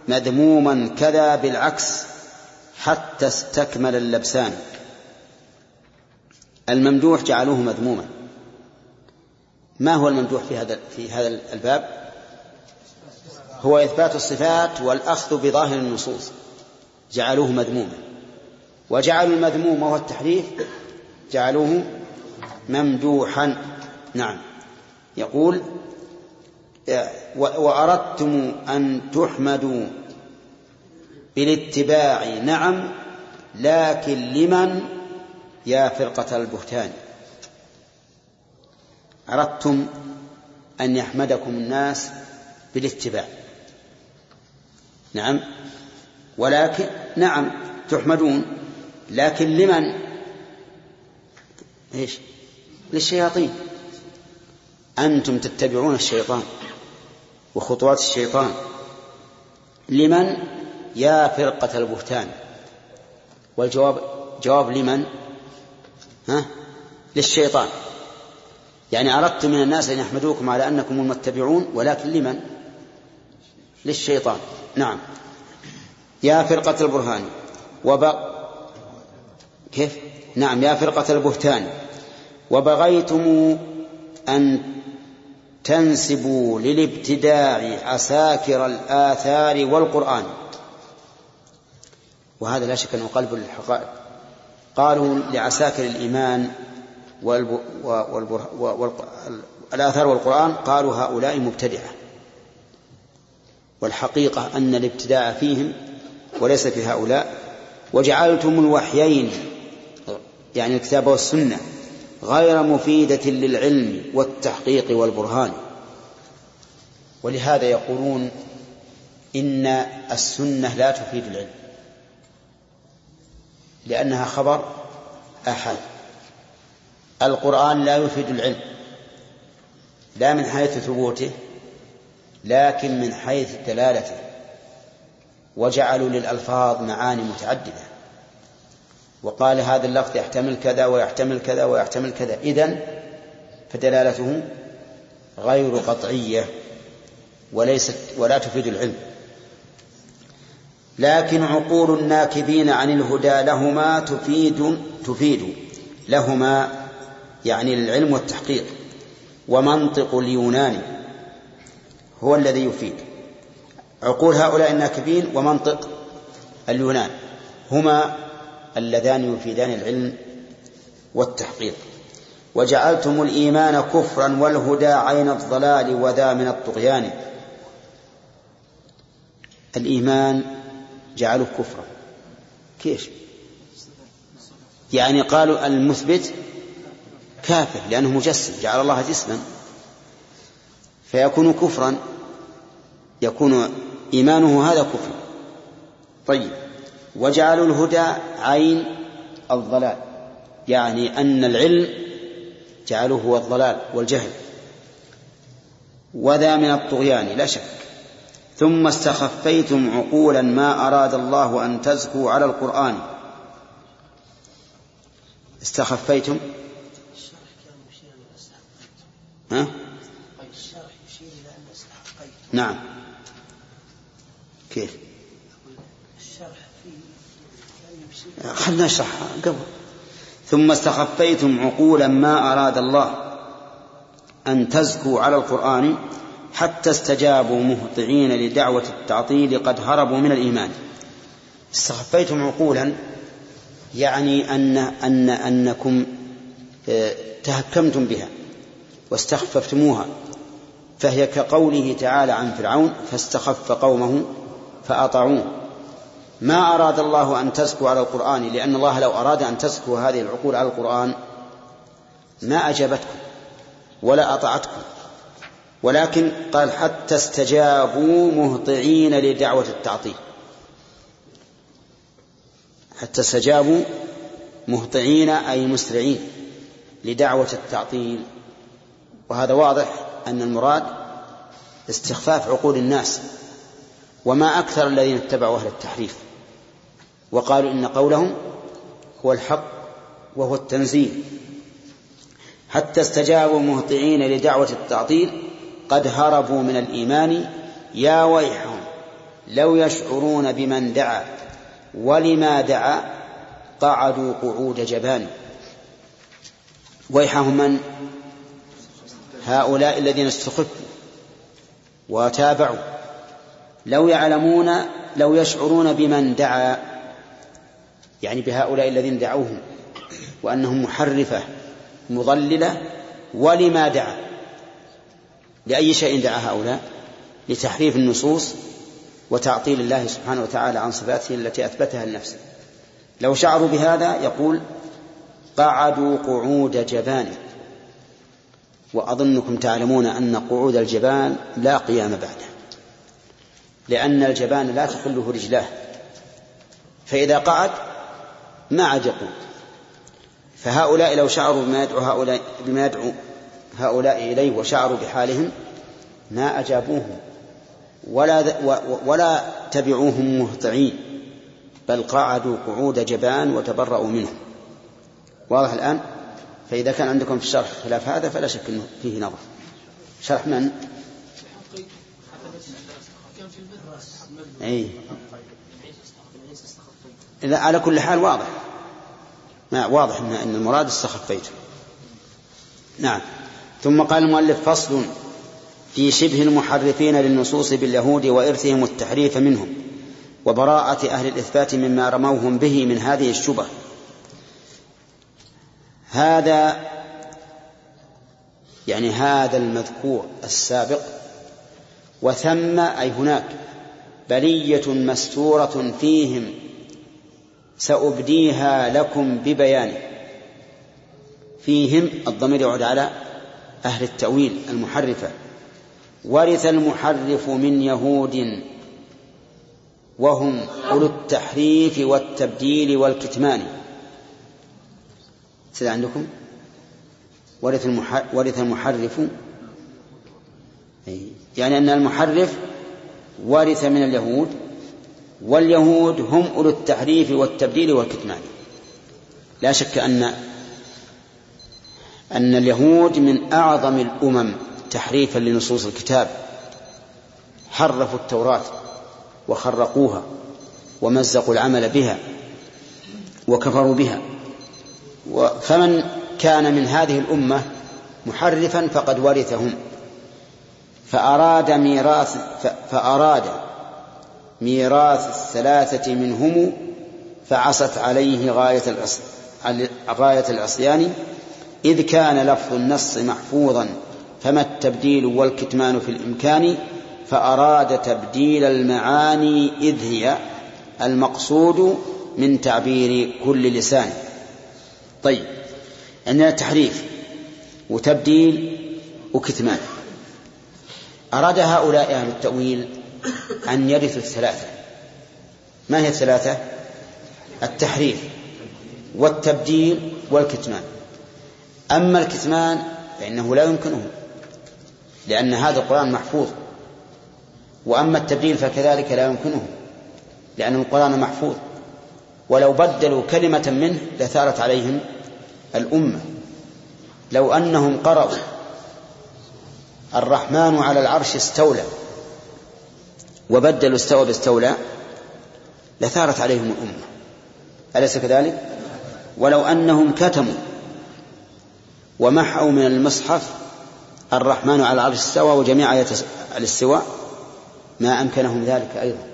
مذموما كذا بالعكس حتى استكمل اللبسان. الممدوح جعلوه مذموما. ما هو الممدوح في هذا في هذا الباب؟ هو إثبات الصفات والأخذ بظاهر النصوص، جعلوه مذموما، وجعلوا المذموم وهو التحريف جعلوه ممدوحا. نعم. يقول: وأردتم أن تحمدوا بالاتباع، نعم، لكن لمن يا فرقة البهتان؟ أردتم أن يحمدكم الناس بالاتباع، نعم، ولكن نعم تحمدون، لكن لمن؟ إيش؟ للشياطين. أنتم تتبعون الشيطان وخطوات الشيطان. لمن يا فرقة البهتان؟ والجواب جواب لمن؟ ها؟ للشيطان. يعني أردت من الناس أن يحمدوكم على أنكم المتبعون، ولكن لمن؟ للشيطان. نعم. يا فرقة البرهان وبق كيف؟ نعم، يا فرقة البهتان وبغيتم أن تنسبوا للابتداع أساكر الآثار والقرآن. وهذا لا شك أنه قلب للحقائق. قالوا لعساكر الإيمان والآثار والقرآن، قالوا هؤلاء مبتدعة، والحقيقة أن الابتداع فيهم وليس في هؤلاء. وجعلتم الوحيين يعني الكتاب والسنة غير مفيدة للعلم والتحقيق والبرهان. ولهذا يقولون إن السنة لا تفيد العلم، لأنها خبر أحد. القرآن لا يفيد العلم، لا من حيث ثبوته لكن من حيث دلالته، وجعلوا للألفاظ معاني متعددة، وقال هذا اللفظ يحتمل كذا ويحتمل كذا ويحتمل كذا، إذن فدلالته غير قطعية وليست ولا تفيد العلم. لكن عقول الناكبين عن الهدى لهما تفيد تفيد لهما يعني العلم والتحقيق، ومنطق اليوناني هو الذي يفيد. عقول هؤلاء الناكبين ومنطق اليونان هما اللذان يفيدان العلم والتحقيق. وجعلتم الإيمان كفرا والهدى عين الضلال وذا من الطغيان. الإيمان جعلوه كفرا، كيف؟ يعني قالوا المثبت كافر لأنه مجسد، جعل الله جسما فيكون كفرا، يكون إيمانه هذا كفر. طيب، وجعلوا الهدى عين الضلال، يعني أن العلم جعلوه هو الضلال والجهل. وذا من الطغيان لا شك. ثم استخفيتم عقولا ما أراد الله أن تزكوا على القرآن. استخفيتم ها؟ نعم، كيف؟ خلنا نشرح قبل. ثم استخفيتم عقولا ما أراد الله أن تزكوا على القرآن حتى استجابوا مهطعين لدعوة التعطيل قد هربوا من الإيمان. استخفيتم عقولا يعني أن أن أنكم تهكمتم بها واستخففتموها، فهي كقوله تعالى عن فرعون: فاستخف قومه فأطاعوه. ما أراد الله أن تزكوا على القرآن، لأن الله لو أراد أن تزكوا هذه العقول على القرآن ما أجابتكم ولا أطاعتكم، ولكن قال حتى استجابوا مهطعين لدعوة التعطيل، حتى استجابوا مهطعين أي مسرعين لدعوة التعطيل. وهذا واضح أن المراد استخفاف عقول الناس. وما أكثر الذين اتبعوا أهل التحريف وقالوا إن قولهم هو الحق وهو التنزيل. حتى استجابوا مهطعين لدعوة التعطيل قد هربوا من الإيمان. يا ويحهم لو يشعرون بمن دعا ولما دعا قعدوا قعود جبان. ويحهم من؟ هؤلاء الذين استخفوا وتابعوا لو يعلمون لو يشعرون بمن دعا، يعني بهؤلاء الذين دعوهم وأنهم محرفة مضللة. ولما دعا؟ لأي شيء دعا هؤلاء؟ لتحريف النصوص وتعطيل الله سبحانه وتعالى عن صفاته التي أثبتها لنفسه. لو شعروا بهذا يقول قعدوا قعود جبان، وأظنكم تعلمون أن قعود الجبال لا قيام بعده، لأن الجبان لا تخله رجلاه، فإذا قعد ما عاد يقول. فهؤلاء لو شعروا بما يدعو هؤلاء, بما يدعو هؤلاء إليه وشعروا بحالهم ما أجابوهم ولا, ولا تبعوهم مهطعين، بل قعدوا قعود جبان وتبرؤوا منهم. واضح الآن؟ فإذا كان عندكم في الشرح خلاف هذا فلا شك أنه فيه نظر. شرح من؟ أي لا، على كل حال واضح، ما واضح أن المراد استخفيته. نعم. ثم قال المؤلف: فصل في شبه المحرفين للنصوص باليهود وإرثهم التحريف منهم وبراءة أهل الإثبات مما رموهم به من هذه الشبه. هذا يعني هذا المذكور السابق. وثم أي هناك بلية مستورة فيهم سأبديها لكم ببيان. فيهم الضمير يعود على أهل التأويل المحرفة. ورث المحرف من يهود وهم أولو التحريف والتبديل والكتمان. سيد عندكم ورث المحرف, ورث المحرف يعني أن المحرف ورث من اليهود، واليهود هم أولو التحريف والتبديل والكتمان. لا شك أن أن اليهود من أعظم الأمم تحريفا لنصوص الكتاب، حرفوا التوراة وخرقوها ومزقوا العمل بها وكفروا بها. فمن كان من هذه الأمة محرفا فقد ورثهم، فأراد ميراث, فأراد ميراث الثلاثة منهم فعصت عليه غاية العصيان، إذ كان لفظ النص محفوظا فما التبديل والكتمان في الإمكان، فأراد تبديل المعاني إذ هي المقصود من تعبير كل لسان. طيب، عندنا تحريف وتبديل وكتمان. أراد هؤلاء أهل التأويل أن يرثوا الثلاثة. ما هي الثلاثة؟ التحريف والتبديل والكتمان. أما الكتمان فإنه لا يمكنه، لأن هذا القرآن محفوظ. وأما التبديل فكذلك لا يمكنه، لأن القرآن محفوظ، ولو بدلوا كلمة منه لثارت عليهم الأمة. لو أنهم قرأوا الرحمن على العرش استولى وبدلوا استوى باستولى لثارت عليهم الأمة، أليس كذلك؟ ولو أنهم كتموا ومحوا من المصحف الرحمن على العرش استوى وجميع آيات الاستواء ما أمكنهم ذلك أيضا.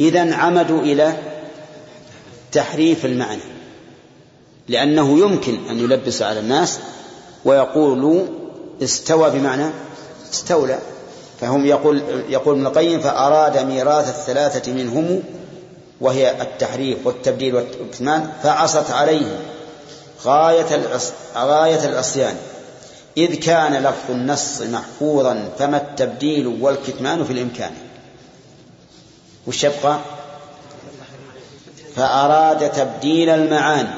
إذن عمدوا إلى تحريف المعنى، لأنه يمكن أن يلبس على الناس ويقولوا استوى بمعنى استولى. فهم يقول, يقول ابن القيم: فأراد ميراث الثلاثة منهم وهي التحريف والتبديل والكتمان فعصت عليهم غاية العصيان، إذ كان لفظ النص محفوظا فما التبديل والكتمان في الإمكان. والشبقة فأراد تبديل المعاني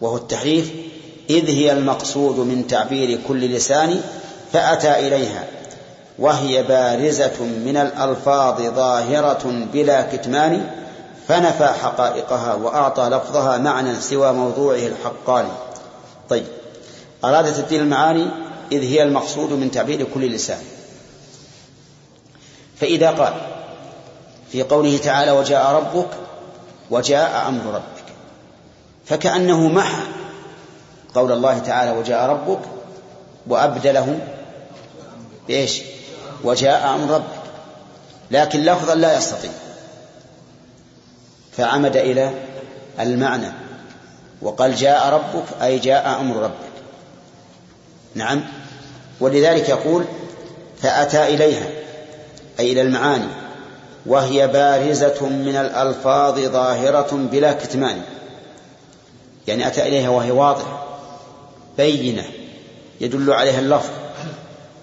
وهو التحريف، إذ هي المقصود من تعبير كل لسان، فأتى إليها وهي بارزة من الألفاظ ظاهرة بلا كتمان، فنفى حقائقها وأعطى لفظها معنى سوى موضوعه الحقاني. طيب، أراد تبديل المعاني إذ هي المقصود من تعبير كل لسان. فإذا قال في قوله تعالى: وجاء ربك وجاء أمر ربك، فكأنه محى قول الله تعالى وجاء ربك وأبدله بإيش؟ وجاء أمر ربك. لكن لفظا لا يستطيع، فعمد إلى المعنى وقال جاء ربك أي جاء أمر ربك. نعم، ولذلك يقول فأتى إليها أي إلى المعاني، وهي بارزة من الألفاظ ظاهرة بلا كتمان، يعني أتى إليها وهي واضحة بينة يدل عليها اللفظ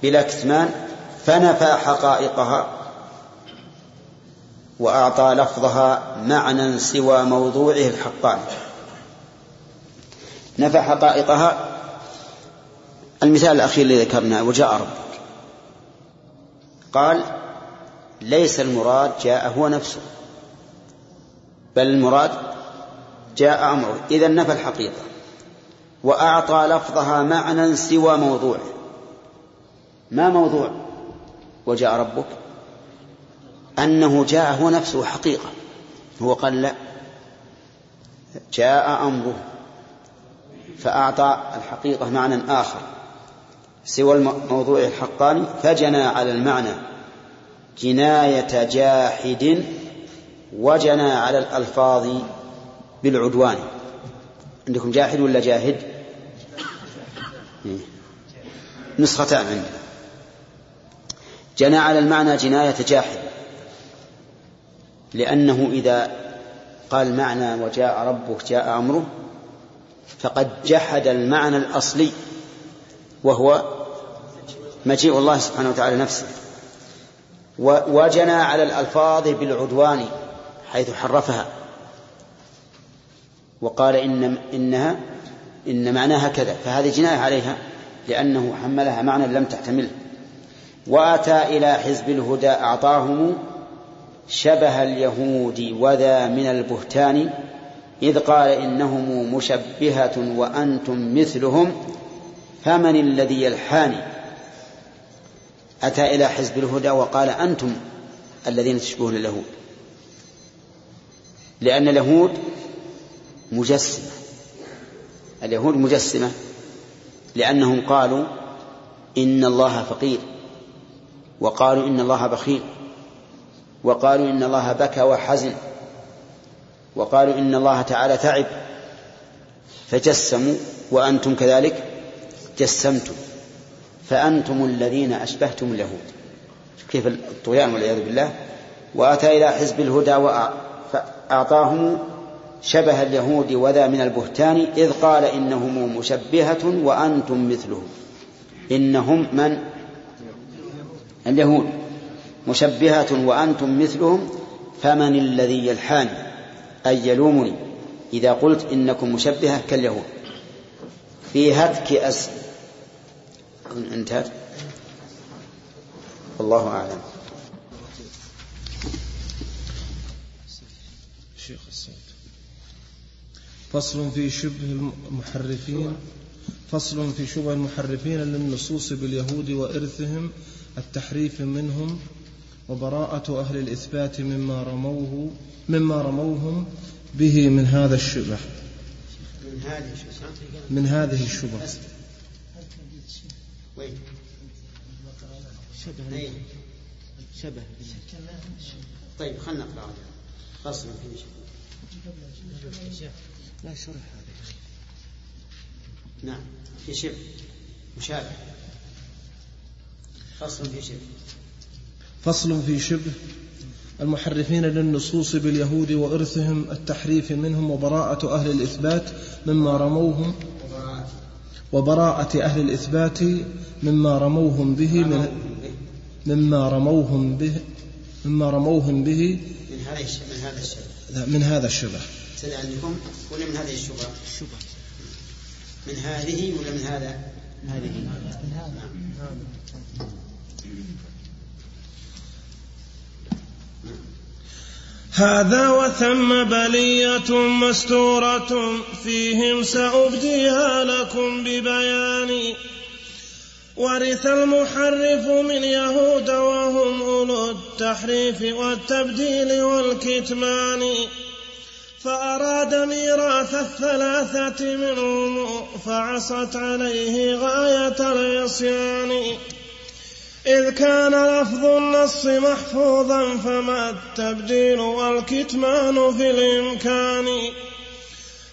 بلا كتمان، فنفى حقائقها وأعطى لفظها معنى سوى موضوعه الحقاني. نفى حقائقها المثال الأخير الذي ذكرناه وجاء ربك، قال ليس المراد جاء هو نفسه بل المراد جاء أمره، إذن نفى الحقيقة وأعطى لفظها معنى سوى موضوعه. ما موضوع وجاء ربك؟ أنه جاء هو نفسه حقيقة، هو قال لا جاء أمره، فأعطى الحقيقة معنى آخر سوى الموضوع الحقاني، فجنى على المعنى جناية جاحد، وجنى على الألفاظ بالعدوان. عندكم جاحد ولا جاهد؟ نسختان عندنا. جنى على المعنى جناية جاحد، لأنه إذا قال معنى وجاء ربك جاء أمره فقد جحد المعنى الأصلي وهو مجيء الله سبحانه وتعالى نفسه، وجنى على الألفاظ بالعدوان حيث حرفها وقال إن إنها إن معناها كذا، فهذه جناية عليها لأنه حملها معنى لم تحتمله. وأتى إلى حزب الهدى أعطاهم شبه اليهود وذا من البهتان، إذ قال إنهم مشبهة وأنتم مثلهم فمن الذي يلحاني. أتى إلى حزب الهدى وقال أنتم الذين تشبهون اليهود، لأن اليهود مجسمة، اليهود مجسمة لأنهم قالوا إن الله فقير، وقالوا إن الله بخيل، وقالوا إن الله بكى وحزن، وقالوا إن الله تعالى تعب، فجسموا وأنتم كذلك جسمتم، فأنتم الذين أشبهتم اليهود. كيف الطغيان والعياذ بالله. وأتى إلى حزب الهدى وأعطاهم شبه اليهود وذا من البهتان، إذ قال إنهم مشبهة وأنتم مثلهم. إنهم من؟ اليهود مشبهة وأنتم مثلهم فمن الذي يلحان أي يلومني إذا قلت إنكم مشبهة كاليهود في هتك أسر. انتهت، والله أعلم. فصل في شبه المحرفين. فصل في شبه المحرفين للنصوص باليهود وإرثهم التحريف منهم وبراءة أهل الإثبات مما رموه مما رموهم به من هذا الشبه من هذه الشبه شبه. طيب خلنا نقرأ فصل في شبه. لا شرح هذا. نعم، في شبه مشابه. فصل في شبه فصل في شبه المحرفين للنصوص باليهود وإرثهم التحريف منهم وبراءة أهل الإثبات مما رموهم وبراءة أهل الإثبات مما رموهم به من مما رموهم به مما رموهم به من هذا الشبه من هذا الشبه سألنكم ولا من هذه الشبه من هذه ولا من هذا من هذه هذا وثم بلية مستورة فيهم سأبديها لكم ببياني. ورث المحرف من يهود وهم أولو التحريف والتبديل والكتمان، فأراد ميراث الثلاثة منهم فعصت عليه غاية العصيان. إذ كان لفظ النص محفوظا فما التبديل والكتمان في الإمكان،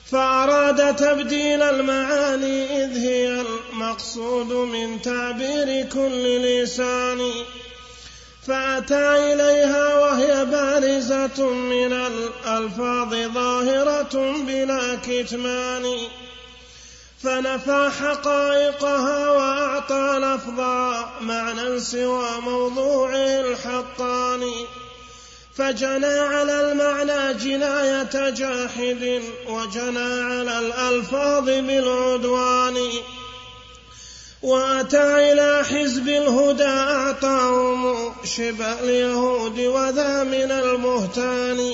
فأراد تبديل المعاني إذ هي المقصود من تعبير كل لسان، فأتى إليها وهي بارزة من الألفاظ ظاهرة بلا كتمان، فنفى حقائقها وأعطى لفظا معنى سوى موضوعه الحقاني، فجنى على المعنى جناية جاحد وجنى على الألفاظ بالعدوان، وأتى إلى حزب الهدى أعطاهم شبه اليهود وذا من المهتان،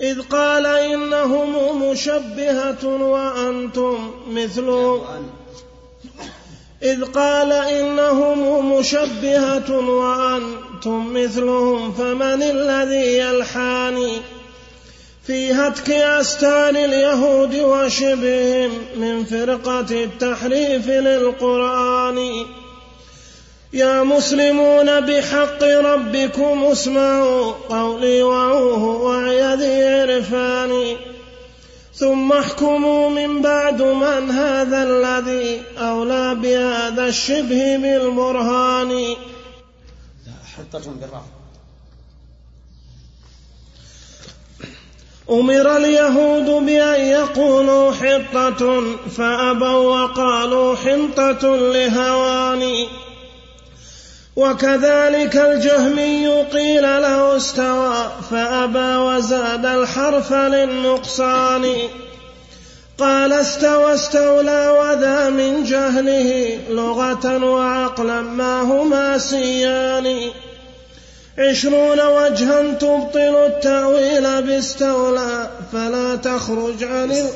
إذ قال إنهم مشبهة وأنتم مثلهم إذ قال إنهم مشبهة وأنتم مثلهم فمن الذي يلحاني، في هتك أستان اليهود وشبههم من فرقة التحريف للقرآن. يا مسلمون بحق ربكم اسمعوا قولي وعوه وعيذي عرفاني، ثم احكموا من بعد من هذا الذي أولى بهذا الشبه بالبرهان. أمر اليهود بأن يقولوا حطة فأبوا وقالوا حنطة لهواني، وكذلك الجهمي قيل له استوى فأبى وزاد الحرف للنقصان، قال استوى استولى وذا من جهله لغة وعقلا ما هما سيان، عشرون وجها تبطل التأويل باستولى فلا تخرج عن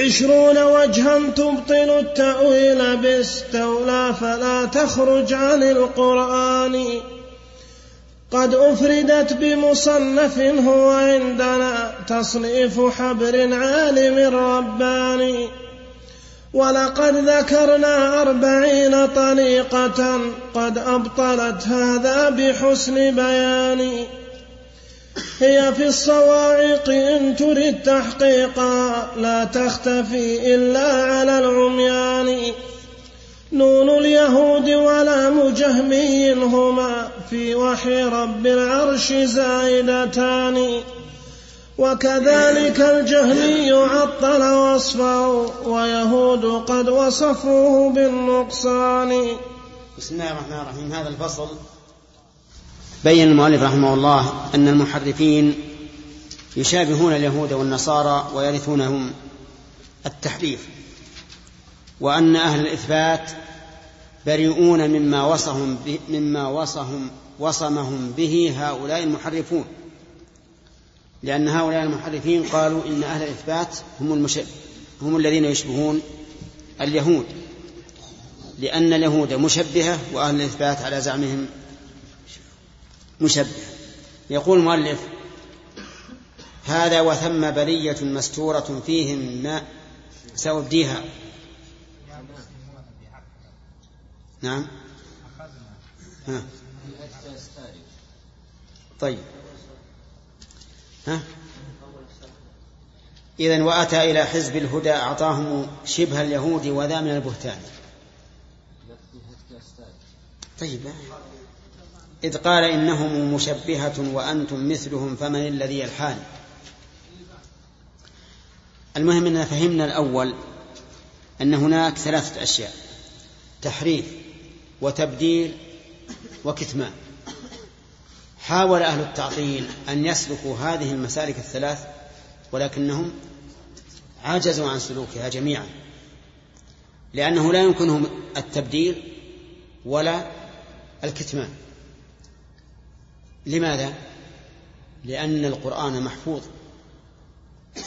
عشرون وجها تبطل التأويل باستولى فلا تخرج عن القرآن، قد أفردت بمصنف هو عندنا تصنيف حبر عالم رباني، ولقد ذكرنا أربعين طريقة قد أبطلت هذا بحسن بيان، هي في الصواعق إن ترد تحقيقا لا تختفي إلا على العميان، نون اليهود ولام جهمي هما في وحي رب العرش زائدتان، وكذلك الجهمي عطل وصفه ويهود قد وصفوه بالنقصان. بسم الله الرحمن الرحيم. هذا الفصل بين المؤلف رحمه الله أن المحرفين يشابهون اليهود والنصارى ويرثونهم التحريف، وأن أهل الإثبات بريئون مما وصهم مما وصهم وصمهم به هؤلاء المحرفون، لأن هؤلاء المحرفين قالوا إن أهل الإثبات هم المشبه هم الذين يشبهون اليهود، لأن اليهود مشبهة وأهل الإثبات على زعمهم مشبه. يقول المؤلف: هذا وثم برية مستورة فيهم ما سأبديها. نعم. ها. طيب. ها. إذن وأتى إلى حزب الهدى أعطاهم شبه اليهود وذا من البهتان. طيب. إذ قال إنهم مشبهة وأنتم مثلهم فمن الذي يلحان. المهم أننا فهمنا الأول أن هناك ثلاثة أشياء: تحريف وتبديل وكتمان. حاول أهل التعطيل أن يسلكوا هذه المسالك الثلاث ولكنهم عجزوا عن سلوكها جميعا، لأنه لا يمكنهم التبديل ولا الكتمان. لماذا؟ لأن القرآن محفوظ،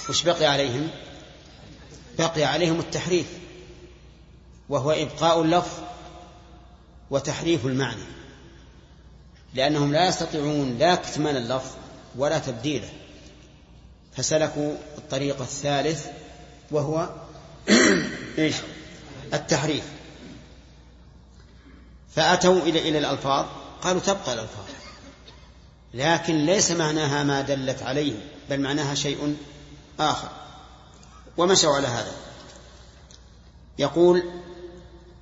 وش بقي عليهم؟ بقي عليهم التحريف، وهو إبقاء اللفظ وتحريف المعنى، لأنهم لا يستطيعون لا كتمان اللفظ ولا تبديله، فسلكوا الطريق الثالث وهو التحريف. فأتوا إلى إلى الألفاظ، قالوا تبقى الألفاظ، لكن ليس معناها ما دلت عليه، بل معناها شيء آخر، ومشوا على هذا. يقول: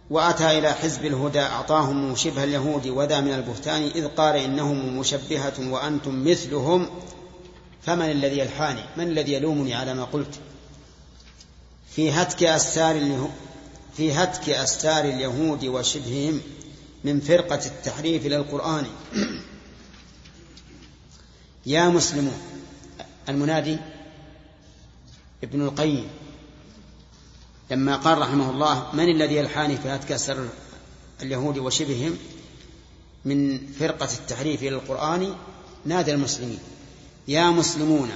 وأتى إلى حزب الهدى أعطاهم شبه اليهود وذا من البهتان، إذ قال إنهم مشبهة وأنتم مثلهم، فمن الذي يلحاني؟ من الذي يلومني على ما قلت؟ في هتك أستار في هتك أستار اليهود وشبههم من فرقة التحريف إلى القرآن. يا مسلمون، المنادي ابن القيم لما قال رحمه الله: من الذي يلحاني في هتك أستار اليهود وشبههم من فرقة التحريف إلى القرآن، نادى المسلمين: يا مسلمون،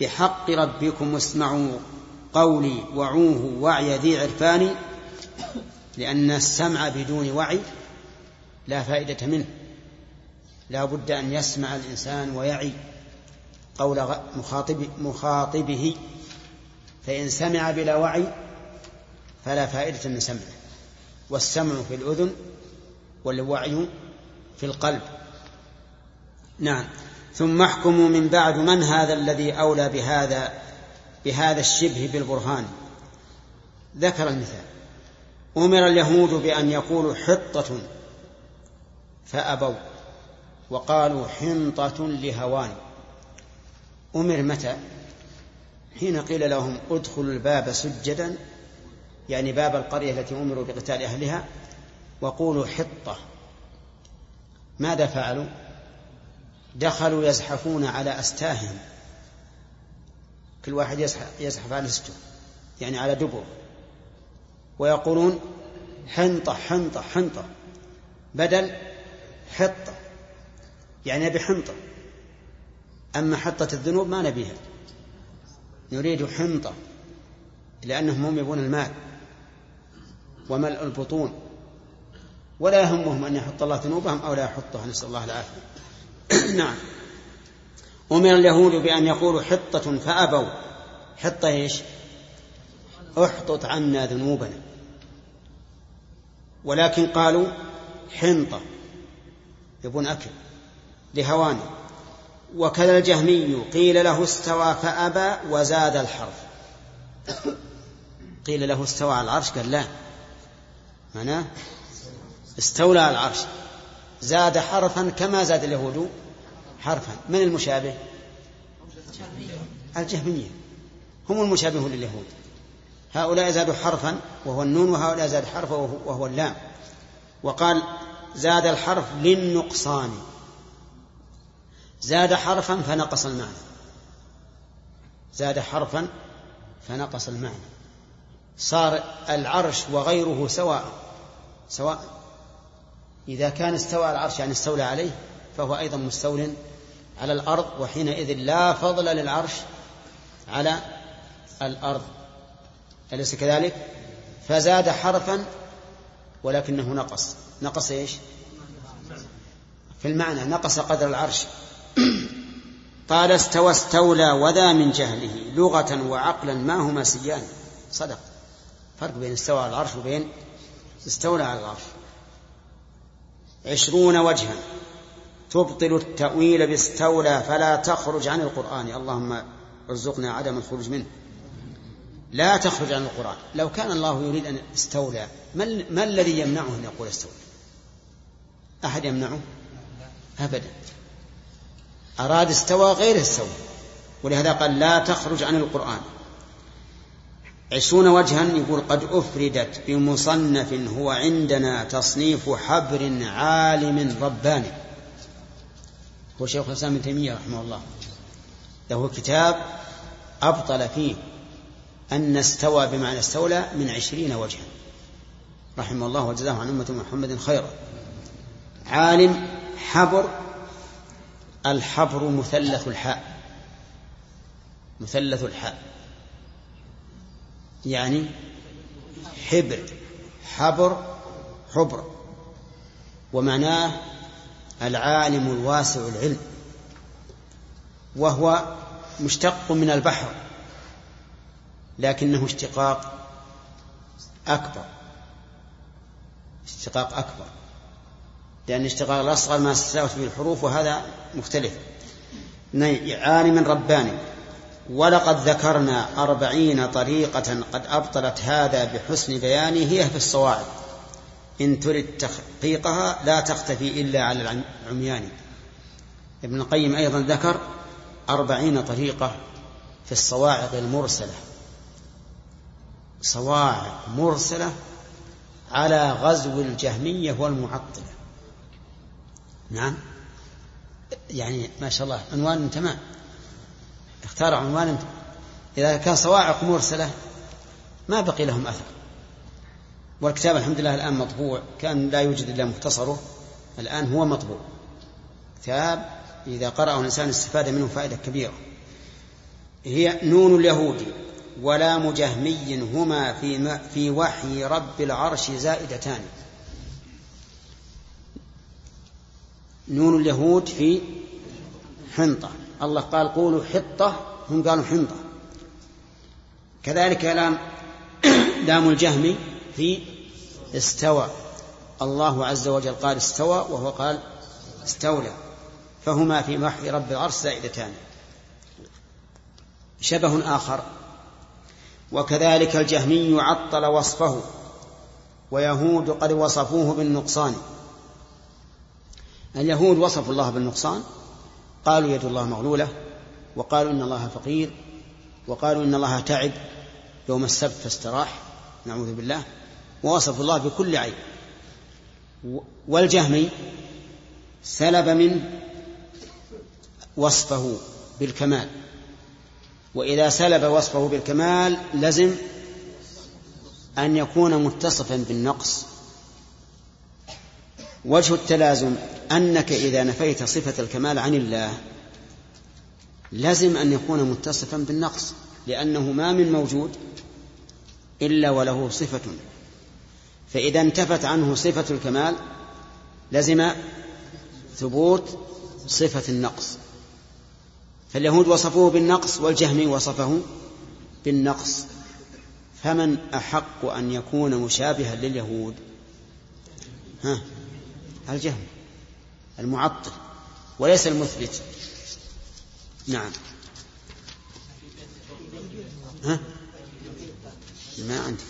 بحق ربكم اسمعوا قولي وعوه وعي ذي عرفاني، لأن السمع بدون وعي لا فائدة منه، لا بد أن يسمع الإنسان ويعي قول مخاطبه، فإن سمع بلا وعي فلا فائدة من سمعه، والسمع في الأذن والوعي في القلب. نعم. ثم احكموا من بعد من هذا الذي أولى بهذا بهذا الشبه بالبرهان. ذكر المثال: أمر اليهود بأن يقولوا حطة فأبوا وقالوا حنطة لهوان. أمر متى؟ حين قيل لهم ادخلوا الباب سجدا، يعني باب القرية التي أمروا بقتال أهلها، وقولوا حطة. ماذا فعلوا؟ دخلوا يزحفون على أستاهم، كل واحد يزحف على أسته، يعني على دبر، ويقولون حنطة حنطة حنطة بدل حطة، يعني نبي حنطة. أما حطة الذنوب ما نبيها، نريد حنطة، لأنهم هم يبون المال وملء البطون، ولا يهمهم أن يحط الله ذنوبهم أو لا يحطها، نسأل الله العافية. نعم. أمر اليهود بأن يقولوا حطة فأبوا. حطة إيش؟ احطت عنا ذنوبنا. ولكن قالوا حنطة، يبون أكل لهوان. وكذا الجهمي قيل له استوى فأبى وزاد الحرف. قيل له استوى على العرش، قال لا، معناه استولى على العرش، زاد حرفا كما زاد اليهود حرفا. من المشابه؟ الجهمية، هم المشابهون لليهود. هؤلاء زادوا حرفا وهو النون، وهؤلاء زاد حرفا وهو اللام. وقال زاد الحرف للنقصان، زاد حرفا فنقص المعنى، زاد حرفا فنقص المعنى، صار العرش وغيره سواء سواء. إذا كان استوى العرش يعني استولى عليه، فهو أيضا مستول على الأرض، وحينئذ لا فضل للعرش على الأرض، أليس كذلك؟ فزاد حرفا ولكنه نقص. نقص إيش؟ في المعنى، نقص قدر العرش. قال استوى استولى وذا من جهله لغة وعقلا ما هما سيان. صدق، فرق بين استوى على العرش وبين استولى على العرش. عشرون وجها تبطل التأويل باستولى فلا تخرج عن القرآن. اللهم ارزقنا عدم الخروج منه، لا تخرج عن القرآن. لو كان الله يريد أن استولى، ما الذي يمنعه أن يقول استولى؟ أحد يمنعه؟ أبدا. أراد استوى غير استوى، ولهذا قال لا تخرج عن القرآن. عشرون وجها يقول قد أفردت بمصنف هو عندنا تصنيف حبر عالم رباني. هو شيخ الإسلام ابن تيمية رحمه الله، له كتاب أبطل فيه أن استوى بمعنى استولى من عشرين وجها، رحمه الله وجزاه عن أمة محمد خيرا. عالم حبر، الحبر مثلث الحاء، مثلث الحاء يعني حبر، حبر حبر، ومعناه العالم الواسع العلم، وهو مشتق من البحر، لكنه اشتقاق أكبر، اشتقاق أكبر، لأن اشتغال الأصغر ما استساوت به الحروف، وهذا مختلف. عالم رباني. ولقد ذكرنا أربعين طريقة قد أبطلت هذا بحسن بيانه في الصواعد، إن ترد تحقيقها لا تختفي إلا على العميان. ابن القيم أيضا ذكر أربعين طريقة في الصواعق المرسلة، صواعق مرسلة على غزو الجهمية والمعطلة. نعم، يعني ما شاء الله عنوان تمام، اختار عنوان انت. إذا كان صواعق مرسلة ما بقي لهم أثر، والكتاب الحمد لله الآن مطبوع، كان لا يوجد إلا مختصره، الآن هو مطبوع كتاب إذا قرأه الإنسان استفاد منه فائدة كبيرة. هي نون اليهودي ولا مجهمي هما في, في وحي رب العرش زائدتان. نون اليهود في حنطة، الله قال قولوا حطة، هم قالوا حنطة. كذلك لام دام الجهمي في استوى، الله عز وجل قال استوى وهو قال استولى، فهما في محي رب العرش زائدتان. شبه آخر، وكذلك الجهمي عطل وصفه، ويهود قد وصفوه بالنقصان. اليهود وصفوا الله بالنقصان، قالوا يد الله مغلولة، وقالوا إن الله فقير، وقالوا إن الله تعب يوم السبت فاستراح، نعوذ بالله، ووصفوا الله بكل عيب. والجهمي سلب من وصفه بالكمال، وإذا سلب وصفه بالكمال لزم أن يكون متصفا بالنقص. وجه التلازم أنك إذا نفيت صفة الكمال عن الله لازم أن يكون متصفا بالنقص، لأنه ما من موجود إلا وله صفة، فإذا انتفت عنه صفة الكمال لزم ثبوت صفة النقص. فاليهود وصفوه بالنقص والجهمي وصفه بالنقص، فمن أحق أن يكون مشابها لليهود؟ ها، الجهمي المعطل وليس المثبت. نعم، ها ما عندي.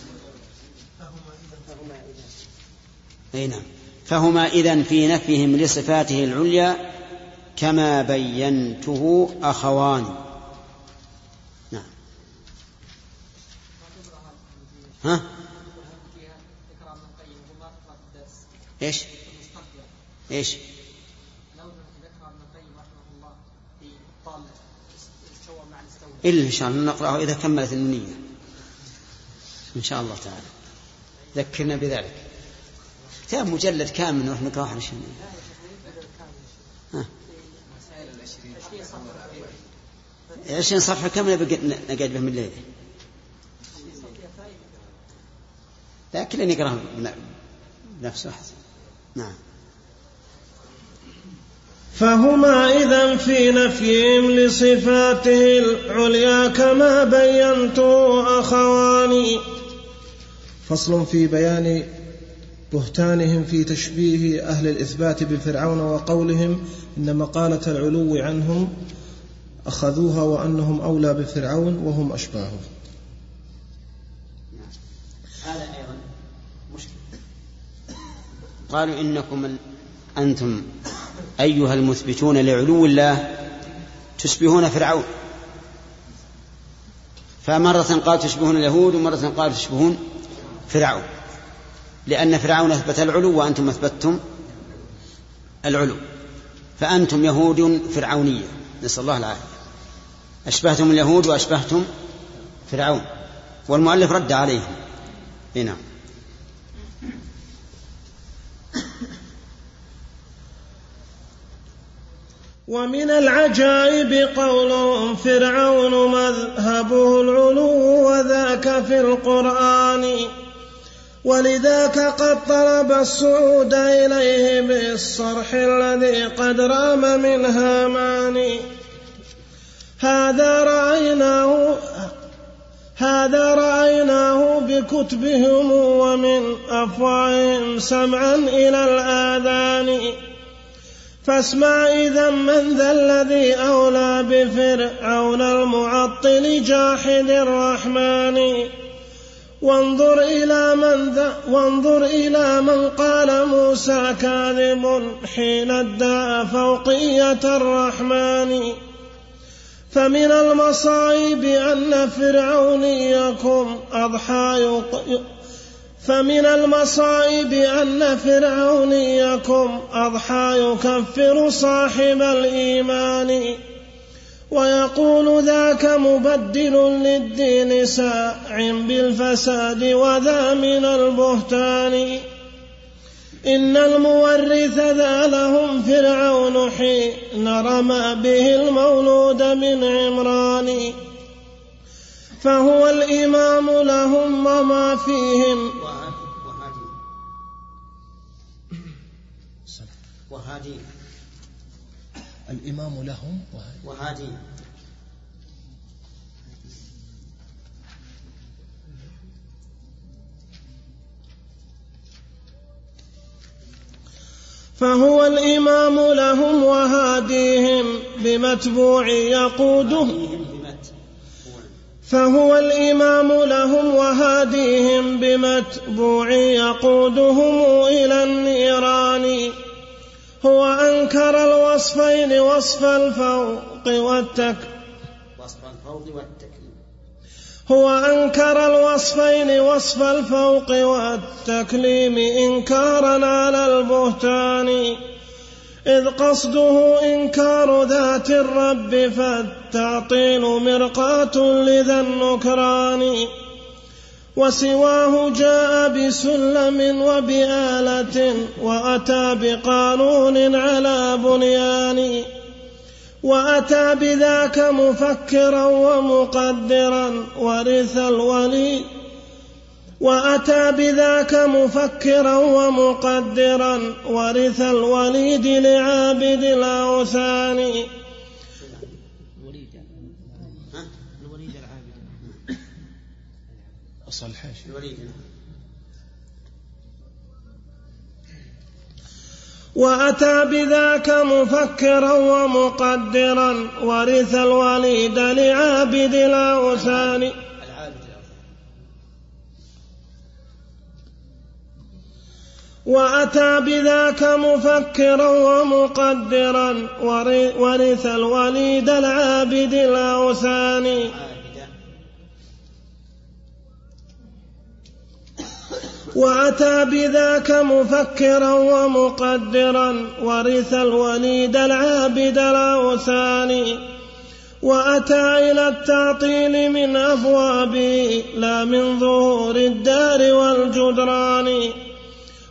أي نعم، فهما إذن في نفيهم لصفاته العليا كما بينته أخوان. نعم، ها إيش إيش إلا إن شاء الله نقرأه إذا كملت النية إن شاء الله تعالى، ذكرنا بذلك. كتاب مجلد كامل نروح نقرأه عن الشيء. عشرين صفحة كاملة نقعد بهم الليلة، لكن نقرأه بنفسه حسن. نعم، فهما إذن في نفيهم لصفاته العليا كما بينته أخواني. فصل في بيان بهتانهم في تشبيه أهل الإثبات بالفرعون، وقولهم إن مقالة العلو عنهم أخذوها وأنهم أولى بفرعون وهم أشباهه. هذا أيضا مشكلة. قالوا إنكم أنتم أيها المثبتون لعلو الله تشبهون فرعون، فمرة قالوا تشبهون اليهود، ومرة قالوا تشبهون فرعون، لأن فرعون أثبت العلو وأنتم أثبتتم العلو، فأنتم يهود فرعونية، نسأل الله العافية. أشبهتم اليهود وأشبهتم فرعون، والمؤلف رد عليهم. هنا ومن العجائب قولهم فرعون مذهبه العلو وذاك في القرآن، ولذاك قد طلب الصعود إليه بالصرح الذي قد رام من هامان. هذا رأيناه هذا رأيناه بكتبهم ومن أفواههم سمعا إلى الآذان. فاسمع إذا من ذا الذي أولى بفرعون المعطل جاحد الرحمن. وانظر إلى من ذا وانظر إلى من قال موسى كاذب حين ادعى فوقية الرحمن. فمن المصائب أن فرعونيكم أضحى فمن المصائب أن فرعونيكم أضحى يكفر صاحب الإيمان. ويقول ذاك مبدل للدين ساع بالفساد وذا من البهتان. إن المورث ذا لهم فرعون حين رمى به المولود من عمران. فهو الإمام لهم وما فيهم. وهادي الإمام لهم وهادي فهو الإمام لهم وهاديهم بمتبوع يقوده فهو الإمام لهم وهاديهم بمتبوع يقودهم إلى النيران. هو أنكر الوصفين وصف الفوق والتكليف هو أنكر الوصفين وصف الفوق والتكليم إنكارا على البهتان. إذ قصده إنكار ذات الرب فالتعطيل مرقاة لذا النكران. وسواه جاء بسلم وبآلة وأتى بقانون على بنيان. وأتى بذاك مفكرا ومقدرا ورث الولي وأتى بذاك مفكرا ومقدرا ورث الوليد لعابد الأوثان. وأتى بذاك مفكرا ومقدرا ورث الوليد لعابد الأوثان. وأتى بذاك مفكرا ومقدرا ورث الوليد العابد الأوثان. وأتى بذاك مفكرا ومقدرا ورث الوليد العابد الأوثان. وأتى إلى التعطيل من أبوابه لا من ظهور الدار والجدران.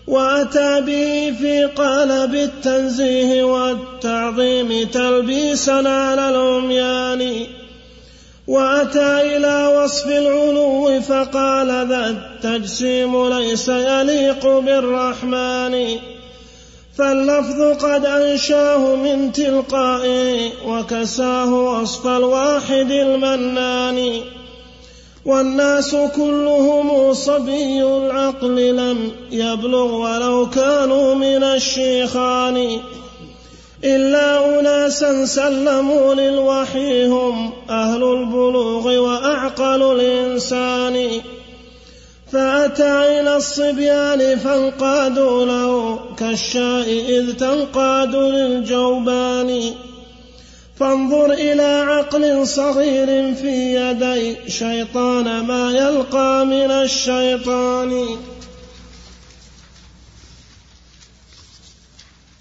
وأتى به في قالب التنزيه والتعظيم تلبيسا على العميان. وأتى إلى وصف العلو فقال ذا التجسيم ليس يليق بالرحمن. فاللفظ قد أنشاه من تلقائه وكساه وصف الواحد المنان. والناس كلهم صبي العقل لم يبلغ ولو كانوا من الشيخان. إلا أناسا سلموا للوحي هم أهل البلوغ وأعقل الإنسان. فأتى إلى الصبيان فانقادوا له كالشاء إذ تنقاد للجوبان. فانظر إلى عقل صغير في يدي شيطان ما يلقى من الشيطان.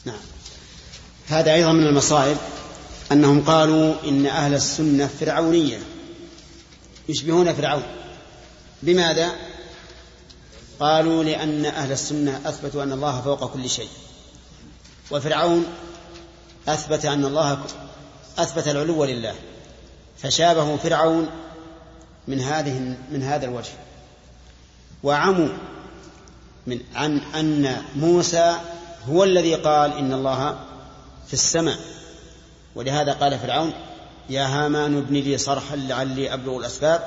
نعم. هذا أيضا من المصائب أنهم قالوا إن أهل السنة فرعونية يشبهون فرعون. بماذا؟ قالوا لأن أهل السنة أثبتوا أن الله فوق كل شيء، وفرعون أثبت أن الله أثبت العلو لله، فشابه فرعون من هذه من هذا الوجه. وعموا من عن أن موسى هو الذي قال إن الله في السماء، ولهذا قال فرعون يا هامان ابن لي صرحا لعلي أبلغ الأسباب.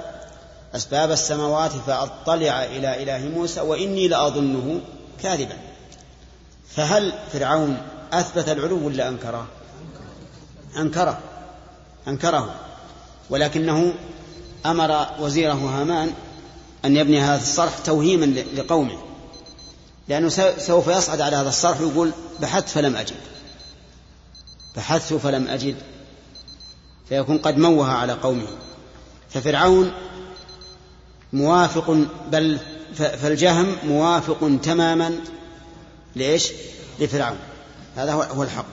أسباب السماوات فأطلع إلى إله موسى وإني لأظنه كاذبا. فهل فرعون أثبت العلو ولا أنكره؟ أنكره أنكره ولكنه أمر وزيره هامان أن يبني هذا الصرح توهيما لقومه، لأنه سوف يصعد على هذا الصرح ويقول بحثت فلم أجد بحثت فلم أجد فيكون قد موه على قومه. ففرعون موافق، بل فالجهم موافق تماما ليش لفرعون. هذا هو الحق.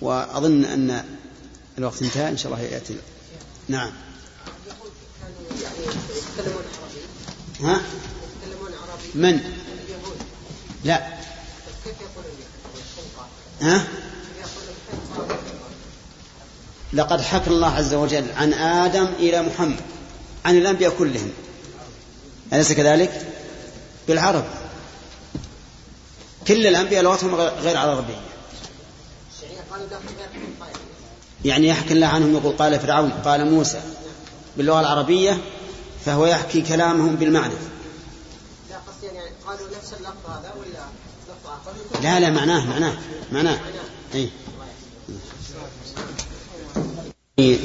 وأظن أن الوقت انتهى، إن شاء الله يأتي. نعم. ها؟ من؟ لا. ها؟ لقد حكى الله عز وجل عن آدم إلى محمد عن الأنبياء كلهم، أليس كذلك؟ بالعرب، كل الأنبياء لغتهم غير عربية، يعني يحكي الله عنهم يقول قال فرعون قال موسى باللغة العربية، فهو يحكي كلامهم بالمعنى. لا قصدي يعني قالوا نفس اللفظ هذا ولا لفظ؟ لا لا معناه معناه معناه إيه.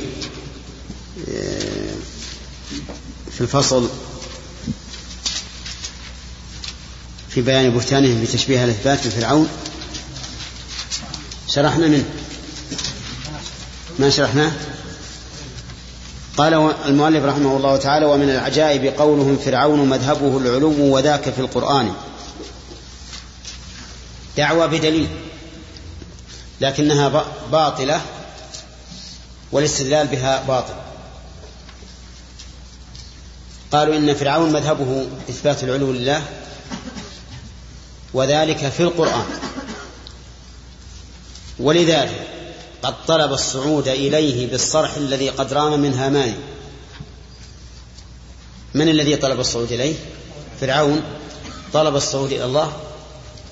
في الفصل في بيان بهتانهم بتشبيه الإثبات بفرعون شرحنا منه ما شرحناه. قال المؤلف رحمه الله تعالى: ومن العجائب قولهم فرعون مذهبه العلو وذاك في القرآن، دعوى بدليل لكنها باطلة والاستدلال بها باطل. قالوا إن فرعون مذهبه إثبات العلو لله وذلك في القرآن، ولذلك قد طلب الصعود إليه بالصرح الذي قد رام من هامان. من الذي طلب الصعود إليه؟ فرعون طلب الصعود إلى الله،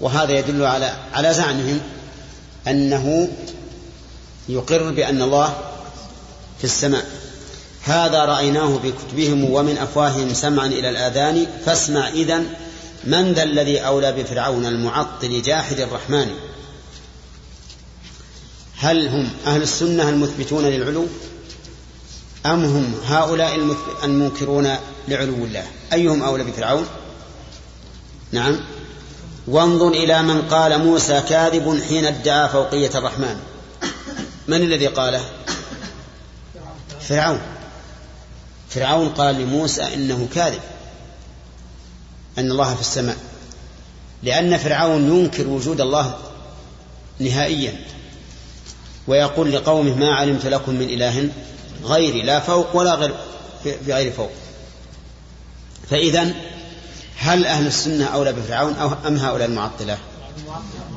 وهذا يدل على على زعمهم أنه يقر بأن الله في السماء. هذا رأيناه بكتبهم ومن أفواههم سمعا إلى الآذان، فاسمع إذن من ذا الذي أولى بفرعون المعطل جاحد الرحمن. هل هم أهل السنة المثبتون للعلو أم هم هؤلاء المنكرون لعلو الله؟ أيهم أولى بفرعون؟ نعم. وانظر إلى من قال موسى كاذب حين ادعى فوقية الرحمن. من الذي قاله؟ فرعون. فرعون قال لموسى إنه كاذب أن الله في السماء، لأن فرعون ينكر وجود الله نهائيا ويقول لقومه ما علمت لكم من إله غيري لا فوق ولا غير بغير فوق. فإذن هل أهل السنة أولى بفرعون أم هؤلاء المعطلة؟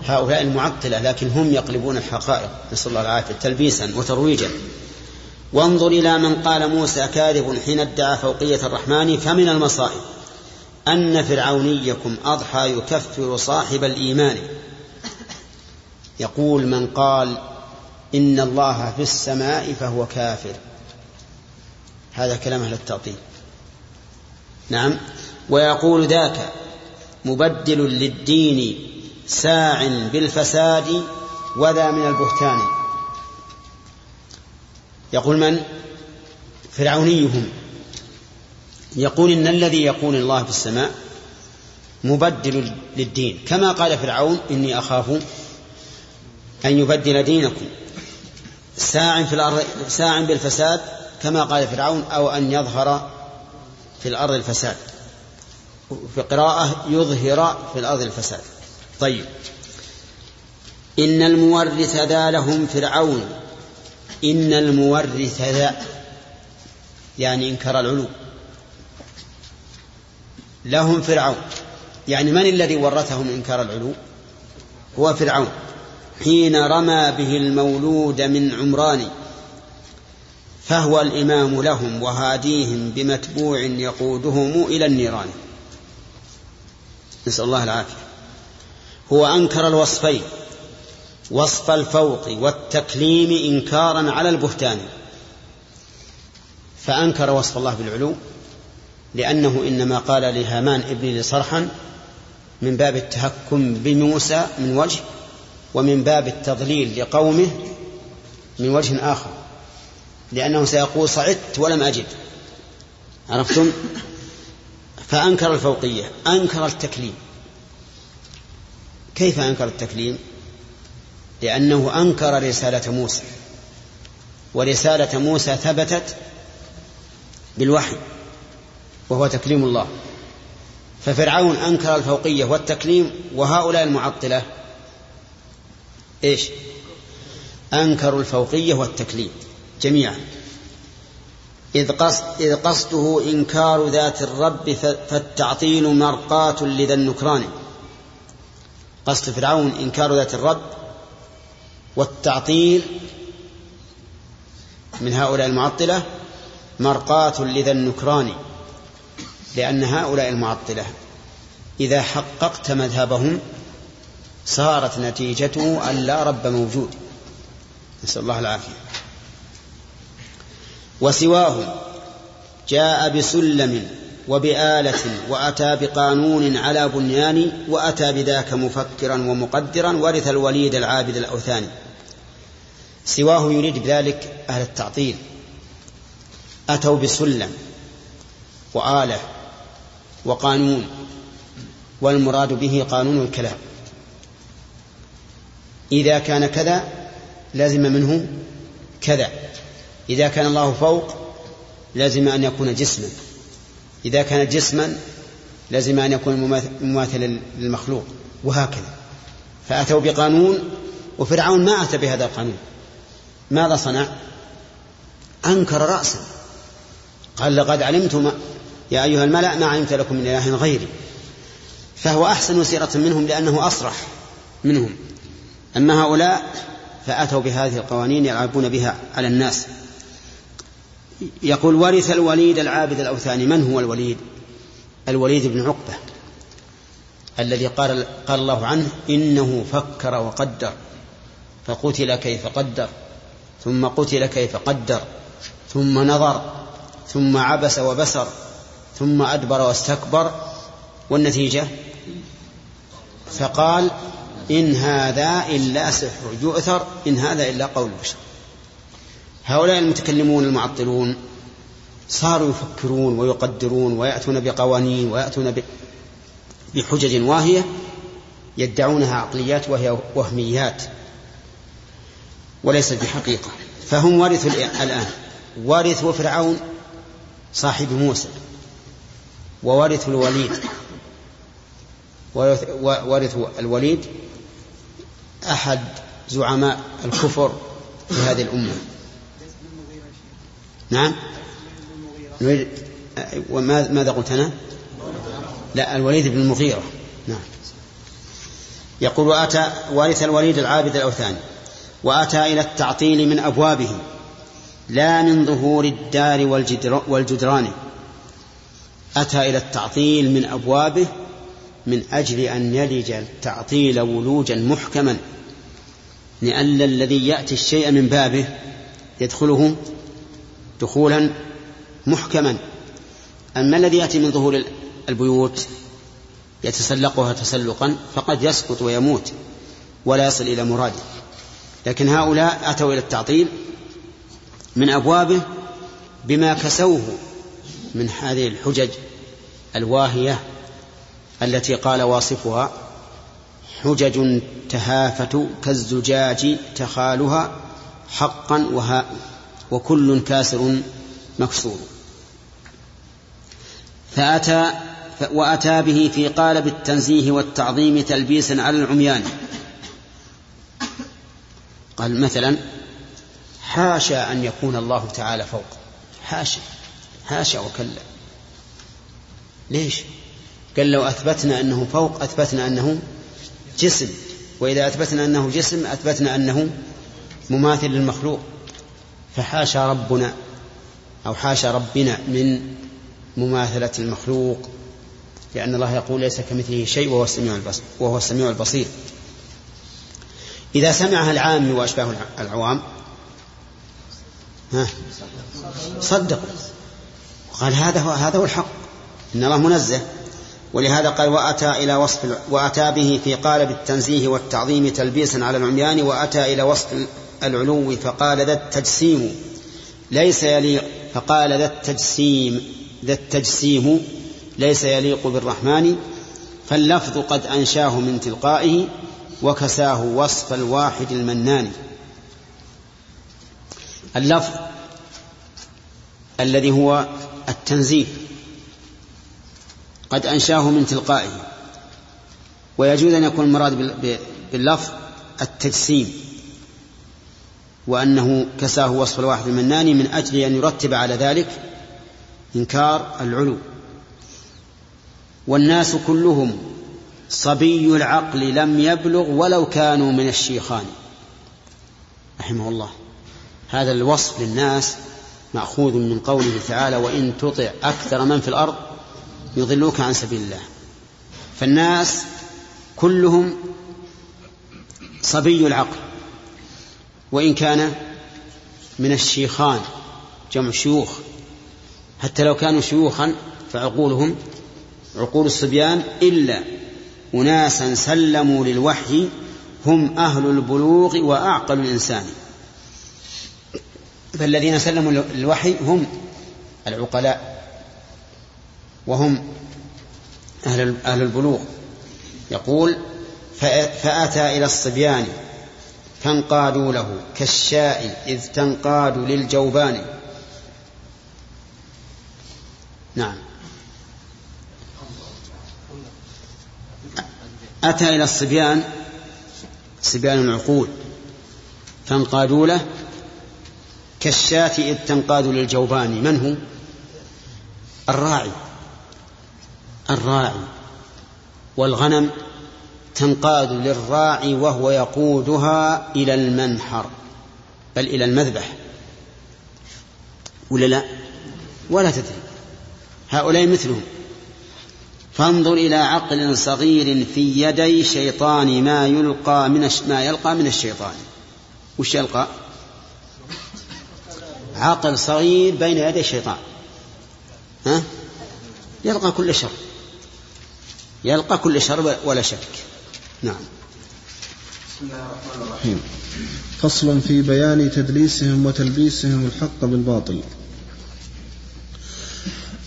هؤلاء المعطلة، لكن هم يقلبون الحقائق، نسأل الله العافية، تلبيسا وترويجا. وانظر إلى من قال موسى كاذب حين ادعى فوقية الرحمن، فمن المصائب أن فرعونيكم أضحى يكفر صاحب الإيمان. يقول من قال إن الله في السماء فهو كافر، هذا كلام أهل التعطيل. نعم. ويقول ذاك مبدل للدين ساع بالفساد وذا من البهتان. يقول من؟ فرعونيهم. يقول إن الذي يقول الله في السماء مبدل للدين، كما قال فرعون إني أخاف أن يبدل دينكم، ساع في الأرض ساع بالفساد كما قال فرعون، أو أن يظهر في الأرض الفساد، في قراءة يظهر في الأرض الفساد. طيب. إن المورث ذا لهم فرعون، إن المورث ذا يعني إنكر العلو، لهم فرعون يعني من الذي ورثهم إنكار العلو؟ هو فرعون حين رمى به المولود من عمران، فهو الإمام لهم وهاديهم بمتبوع يقودهم إلى النيران، نسأل الله العافية. هو أنكر الوصفين، وصف الفوق والتكليم إنكارا على البهتان، فأنكر وصف الله بالعلو لأنه إنما قال لهامان ابني لي صرحا من باب التهكم بموسى من وجه، ومن باب التضليل لقومه من وجه آخر، لأنه سيقول صعدت ولم أجد. عرفتم؟ فأنكر الفوقية، أنكر التكليم. كيف أنكر التكليم؟ لأنه أنكر رسالة موسى، ورسالة موسى ثبتت بالوحي وهو تكليم الله. ففرعون أنكر الفوقية والتكليم، وهؤلاء المعطلة إيش؟ أنكروا الفوقية والتكليم جميعا، إذ, قصد إذ قصده إنكار ذات الرب، فالتعطيل مرقاة لذا النكران. قصد فرعون إنكار ذات الرب، والتعطيل من هؤلاء المعطلة مرقاة لذا النكران، لأن هؤلاء المعطلة إذا حققت مذهبهم صارت نتيجته أن لا رب موجود، نسأل الله العافية. وسواهم جاء بسلم وبآلة، وأتى بقانون على بنيان، وأتى بذاك مفكرا ومقدرا، ورث الوليد العابد الأوثاني. سواه يريد بذلك أهل التعطيل، أتوا بسلم وآلة وقانون، والمراد به قانون الكلام، إذا كان كذا لازم منه كذا، إذا كان الله فوق لازم أن يكون جسما، إذا كان جسما لازم أن يكون مماثلا للمخلوق، وهكذا. فأتوا بقانون، وفرعون ما أتى بهذا القانون. ماذا صنع؟ أنكر رأسا، قال لقد علمتم يا أيها الملأ ما علمت لكم من إله غيري. فهو أحسن سيرة منهم لأنه أصرح منهم. أما هؤلاء فأتوا بهذه القوانين يلعبون بها على الناس. يقول ورث الوليد العابد الأوثاني. من هو الوليد؟ الوليد بن عقبة الذي قال, قال الله عنه إنه فكر وقدر، فقتل كيف قدر، ثم قتل كيف قدر، ثم نظر، ثم عبس وبسر، ثم أدبر واستكبر، والنتيجة فقال إن هذا إلا سحر يؤثر، إن هذا إلا قول البشر. هؤلاء المتكلمون المعطلون صاروا يفكرون ويقدرون ويأتون بقوانين ويأتون بحجج واهية يدعونها عقليات وهي وهميات وليست بحقيقة. فهم ورثوا الآن، ورثوا فرعون صاحب موسى، وورثوا الوليد، وورثوا الوليد أحد زعماء الكفر في هذه الأمة. نعم، وماذا قلت أنا؟ لا، الوليد بن المغيرة. نعم، يقول وأتى وارث الوليد العابد الأوثاني، وأتى إلى التعطيل من أبوابه لا من ظهور الدار والجدران. أتى إلى التعطيل من أبوابه من أجل أن يلج التعطيل ولوجا محكما، لأن الذي يأتي الشيء من بابه يدخله دخولا محكما. أما الذي يأتي من ظهور البيوت يتسلقها تسلقا فقد يسقط ويموت ولا يصل إلى مراده. لكن هؤلاء أتوا إلى التعطيل من أبوابه بما كسوه من هذه الحجج الواهية التي قال واصفها حجج تهافت كالزجاج تخالها حقا وها وكل كاسر مكسور. فأتى وأتى به في قالب التنزيه والتعظيم تلبيسا على العميان. قال مثلا حاشا أن يكون الله تعالى فوق، حاشا حاشا وكلا. ليش؟ قال لو أثبتنا أنه فوق أثبتنا أنه جسم، وإذا أثبتنا أنه جسم أثبتنا أنه مماثل للمخلوق، فحاشا ربنا أو حاشا ربنا من مماثلة المخلوق، لأن الله يقول ليس كمثله شيء وهو السميع البصير, وهو السميع البصير. إذا سمعها العام وأشباه العوام ها صدقوا، وقال هذا هو, هذا هو الحق، إن الله منزه. ولهذا قال وأتى إلى وصف وأتى به في قالب التنزيه والتعظيم تلبيسا على العميان، وأتى إلى وصف العلو فقال ذا التجسيم ليس يليق، فقال ذا التجسيم ذا التجسيم ليس يليق بالرحمن، فاللفظ قد أنشاه من تلقائه وكساه وصف الواحد المنان. اللفظ الذي هو التنزيه قد أنشاه من تلقائه، ويجوز أن يكون المراد باللفظ التجسيم، وأنه كساه وصف الواحد المنان من أجل أن يرتب على ذلك إنكار العلو. والناس كلهم صبي العقل لم يبلغ ولو كانوا من الشيخان، رحمه الله. هذا الوصف للناس مأخوذ من قوله تعالى وإن تطع أكثر من في الأرض يضلوك عن سبيل الله. فالناس كلهم صبي العقل وإن كان من الشيخان، جمع شيوخ، حتى لو كانوا شيوخا فعقولهم عقول الصبيان، إلا أناسا سلموا للوحي هم أهل البلوغ وأعقل الإنسان. فالذين سلموا للوحي هم العقلاء وهم أهل البلوغ. يقول فأتى إلى الصبيان فانقادوا له كالشاء إذ تنقاد للجوبان. نعم، أتى إلى الصبيان صبيان العقول فانقادوا له كالشاة إذ تنقاد للجوبان. من هو الراعي؟ الراعي. والغنم تنقاد للراعي وهو يقودها إلى المنحر، بل إلى المذبح، ولا لا؟ ولا تدري. هؤلاء مثلهم. فانظر إلى عقل صغير في يدي شيطان ما يلقى من ما يلقى من الشيطان. وش يلقى؟ عقل صغير بين يدي الشيطان، ها؟ يلقى كل شر، يلقى كل شر ولا شك. نعم. بسم الله الرحمن الرحيم. فصل في بيان تدليسهم وتلبيسهم الحق بالباطل.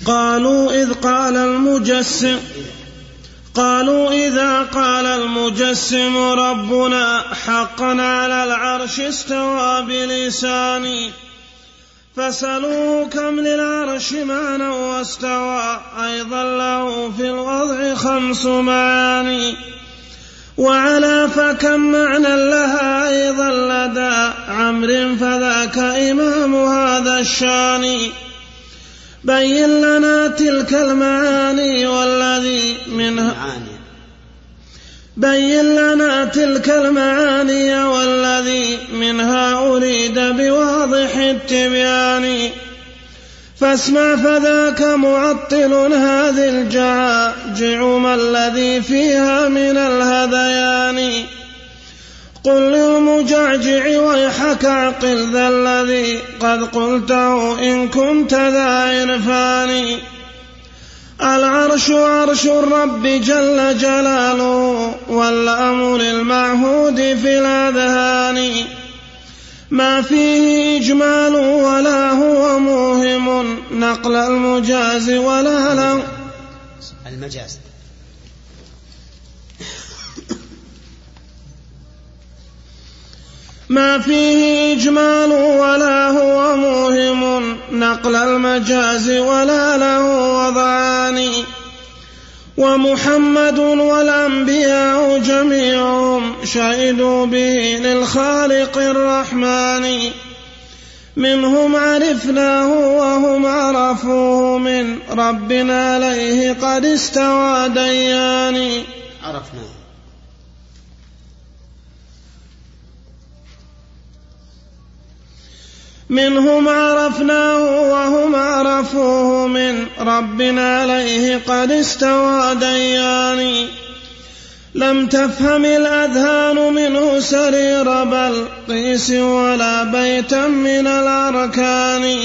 قالوا إذ قال المجسم قالوا إذا قال المجسم ربنا حقا على العرش استوى بلساني، فسألوه كم للعرش معنى واستوى، أيضا له في الوضع خمس معاني، وعلى فكم معنى لها أيضا لدى عمر فذاك إمام هذا الشاني، بين لنا تلك المعاني والذي منها بين لنا تلك المعاني والذي منها أريد بواضح التبيان، فاسمع فذاك معطل هذه الجعاجع ما الذي فيها من الهذيان، قل للمجعجع ويحك عقل ذا الذي قد قلته إن كنت ذا عرفان، العرش عرش الرب جل جلاله والأمر المعهود في الأذهان، ما فيه إجمال ولا هو موهم نقل المجاز ولا لا المجاز ما فيه إجمال ولا هو موهم نقل المجاز ولا له وضعان، ومحمد والأنبياء جميعهم شهدوا به للخالق الرحمن، منهم عرفناه وهم عرفوه من ربنا عليه قد استوى ديان. عرفناه منهم عرفناه وهم عرفوه من ربنا عليه قد استوى ديان، لم تفهم الأذهان منه سرير بلقيس ولا بيتا من الأركان.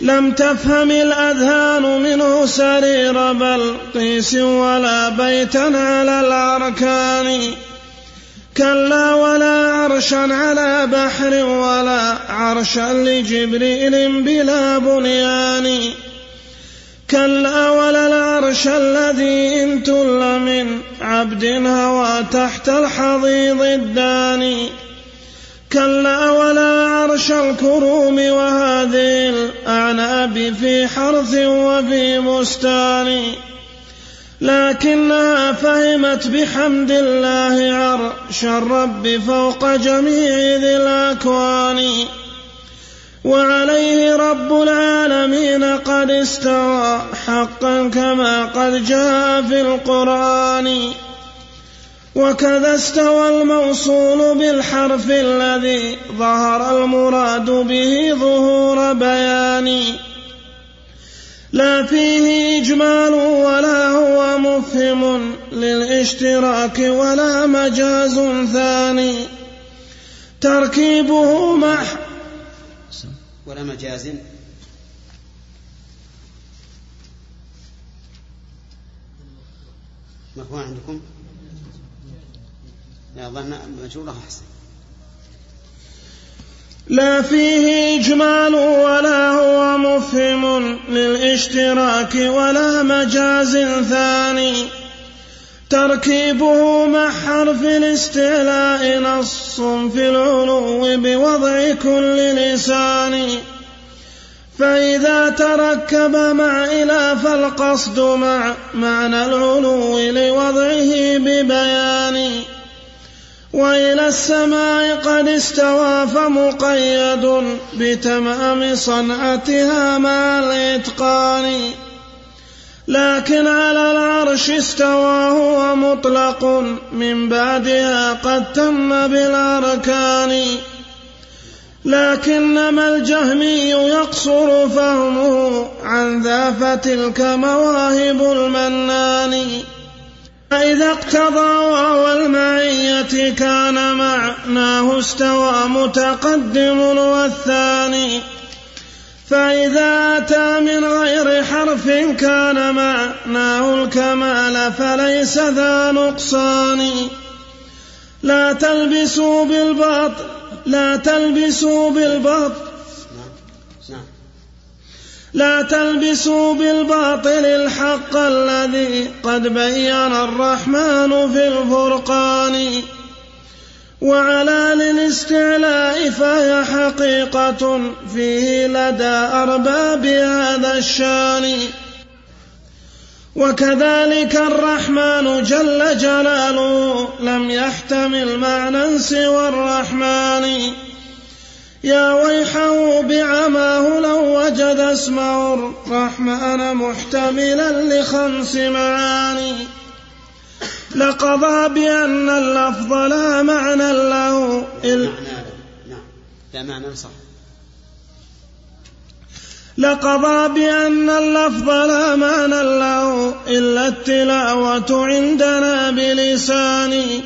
لم تفهم الأذهان منه سرير بلقيس ولا بيتا على الأركان كلا ولا عرشا على بحر ولا عرشا لجبريل بلا بنيان كلا ولا العرش الذي إن تل من عبد هوى تحت الحضيض الداني كلا ولا عرش الكروم وهذه الأعناب في حرث وفي بستان لكنها فهمت بحمد الله عرش الرب فوق جميع ذي الأكوان وعليه رب العالمين قد استوى حقا كما قد جاء في القرآن وكذا استوى الموصول بالحرف الذي ظهر المراد به ظهور بيان لا فيه إجمال ولا هو مفهم للاشتراك ولا مجاز ثاني تركيبه مح ولا مجاز ما هو عندكم؟ لا ظن مجوله أحسن لا فيه إجمال ولا هو مفهم للاشتراك ولا مجاز ثاني تركيبه مع حرف الاستعلاء نص في العلو بوضع كل لسان فإذا تركب مع إلى فالقصد مع معنى العلو لوضعه ببيان وإلى السماء قد استوى فمقيد بتمام صنعتها مع الإتقان لكن على العرش استوى هو مطلق من بعدها قد تم بالأركان لكنما الجهمي يقصر فهمه عن ذا فتلك مواهب المنان فإذا اقتضى واو المعية كان معناه استوى متقدم والثاني فإذا أتى من غير حرف كان معناه الكمال فليس ذا نقصان لا تلبسوا بالباطل لا تلبسوا بالباطل لا تلبسوا بالباطل الحق الذي قد بين الرحمن في الفرقان وعلى للاستعلاء فهي حقيقة فيه لدى أرباب هذا الشان وكذلك الرحمن جل جلاله لم يحتمل معنى سوى الرحمن يا ويحه بعماه لو وجد اسمه الرحمن محتملا لخمس معاني لقضى بأن اللفظ لا معنى له إلا لا معنى صح لقضى بأن اللفظ لا معنى له إلا التلاوة عندنا بلساني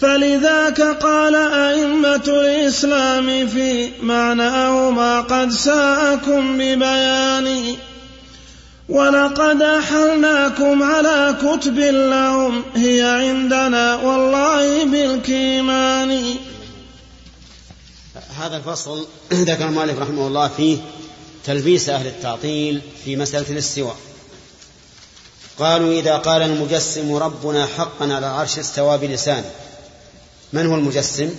فلذاك قال أئمة الإسلام في معناهما قد ساءكم ببياني ولقد أحلناكم على كتب لهم هي عندنا والله بالكيمان. هذا الفصل ذكر مالك رحمه الله فيه تلبيس أهل التعطيل في مسألة الاستواء. قالوا إذا قال المجسم ربنا حقا على العرش استوى بلسانه. من هو المجسم؟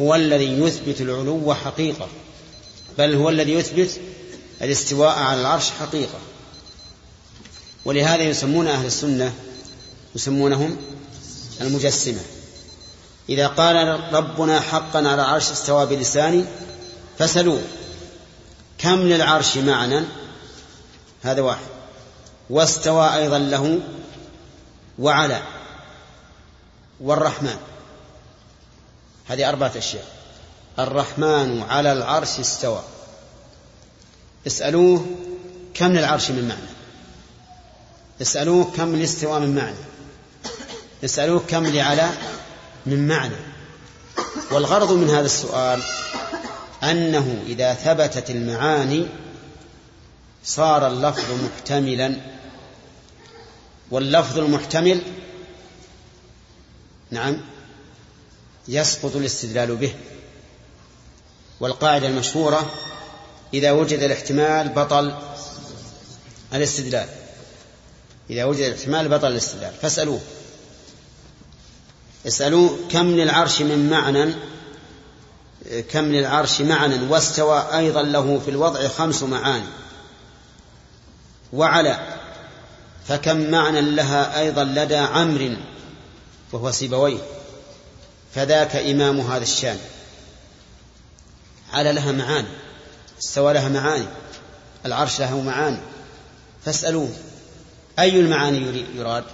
هو الذي يثبت العلو حقيقة، بل هو الذي يثبت الاستواء على العرش حقيقة. ولهذا يسمون أهل السنة يسمونهم المجسمة. إذا قال ربنا حقا على العرش استوى بلساني فسلوه كم للعرش معنى، هذا واحد، واستوى أيضا له وعلى والرحمن، هذه أربعة أشياء. الرحمن على العرش استوى، اسألوه كم للعرش من معنى، اسألوه كم للاستواء من معنى، اسألوه كم لعلى من معنى. والغرض من هذا السؤال أنه إذا ثبتت المعاني صار اللفظ محتملا، واللفظ المحتمل نعم يسقط الاستدلال به. والقاعدة المشهورة إذا وجد الاحتمال بطل الاستدلال، إذا وجد الاحتمال بطل الاستدلال. فاسألوه اسألوه كم للعرش من معنى كم للعرش معنى واستوى أيضا له في الوضع خمس معاني، وعلى فكم معنى لها أيضا لدى عمرو وهو سيبويه فذاك إمام هذا الشان. على لها معاني، استوى لها معاني، العرش له معاني، فاسألوه أي المعاني يراد،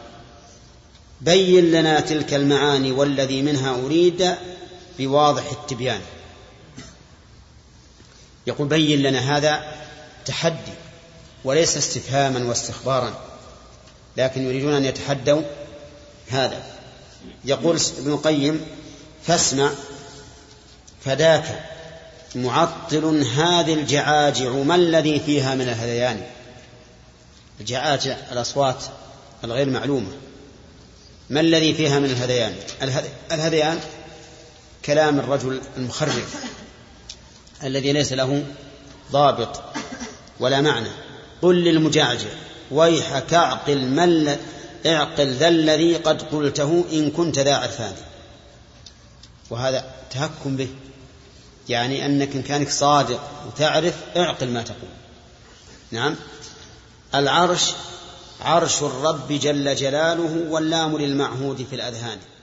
بين لنا تلك المعاني والذي منها أريد بواضح التبيان. يقول بين لنا، هذا تحدي وليس استفهاما واستخبارا، لكن يريدون أن يتحدوا هذا. يقول ابن القيم فاسمع فداك معطل هذه الجعاجع ما الذي فيها من الهذيان. الجعاجع الأصوات الغير معلومة، ما الذي فيها من الهذيان. الهذيان كلام الرجل المخرب الذي ليس له ضابط ولا معنى. قل للمجعجع ويحك اعقل, اعقل ذا الذي قد قلته إن كنت ذا عرفان. وهذا تهكم به، يعني أنك إن كانك صادق وتعرف اعقل ما تقول. نعم. العرش عرش الرب جل جلاله واللام للمعهود في الأذهان.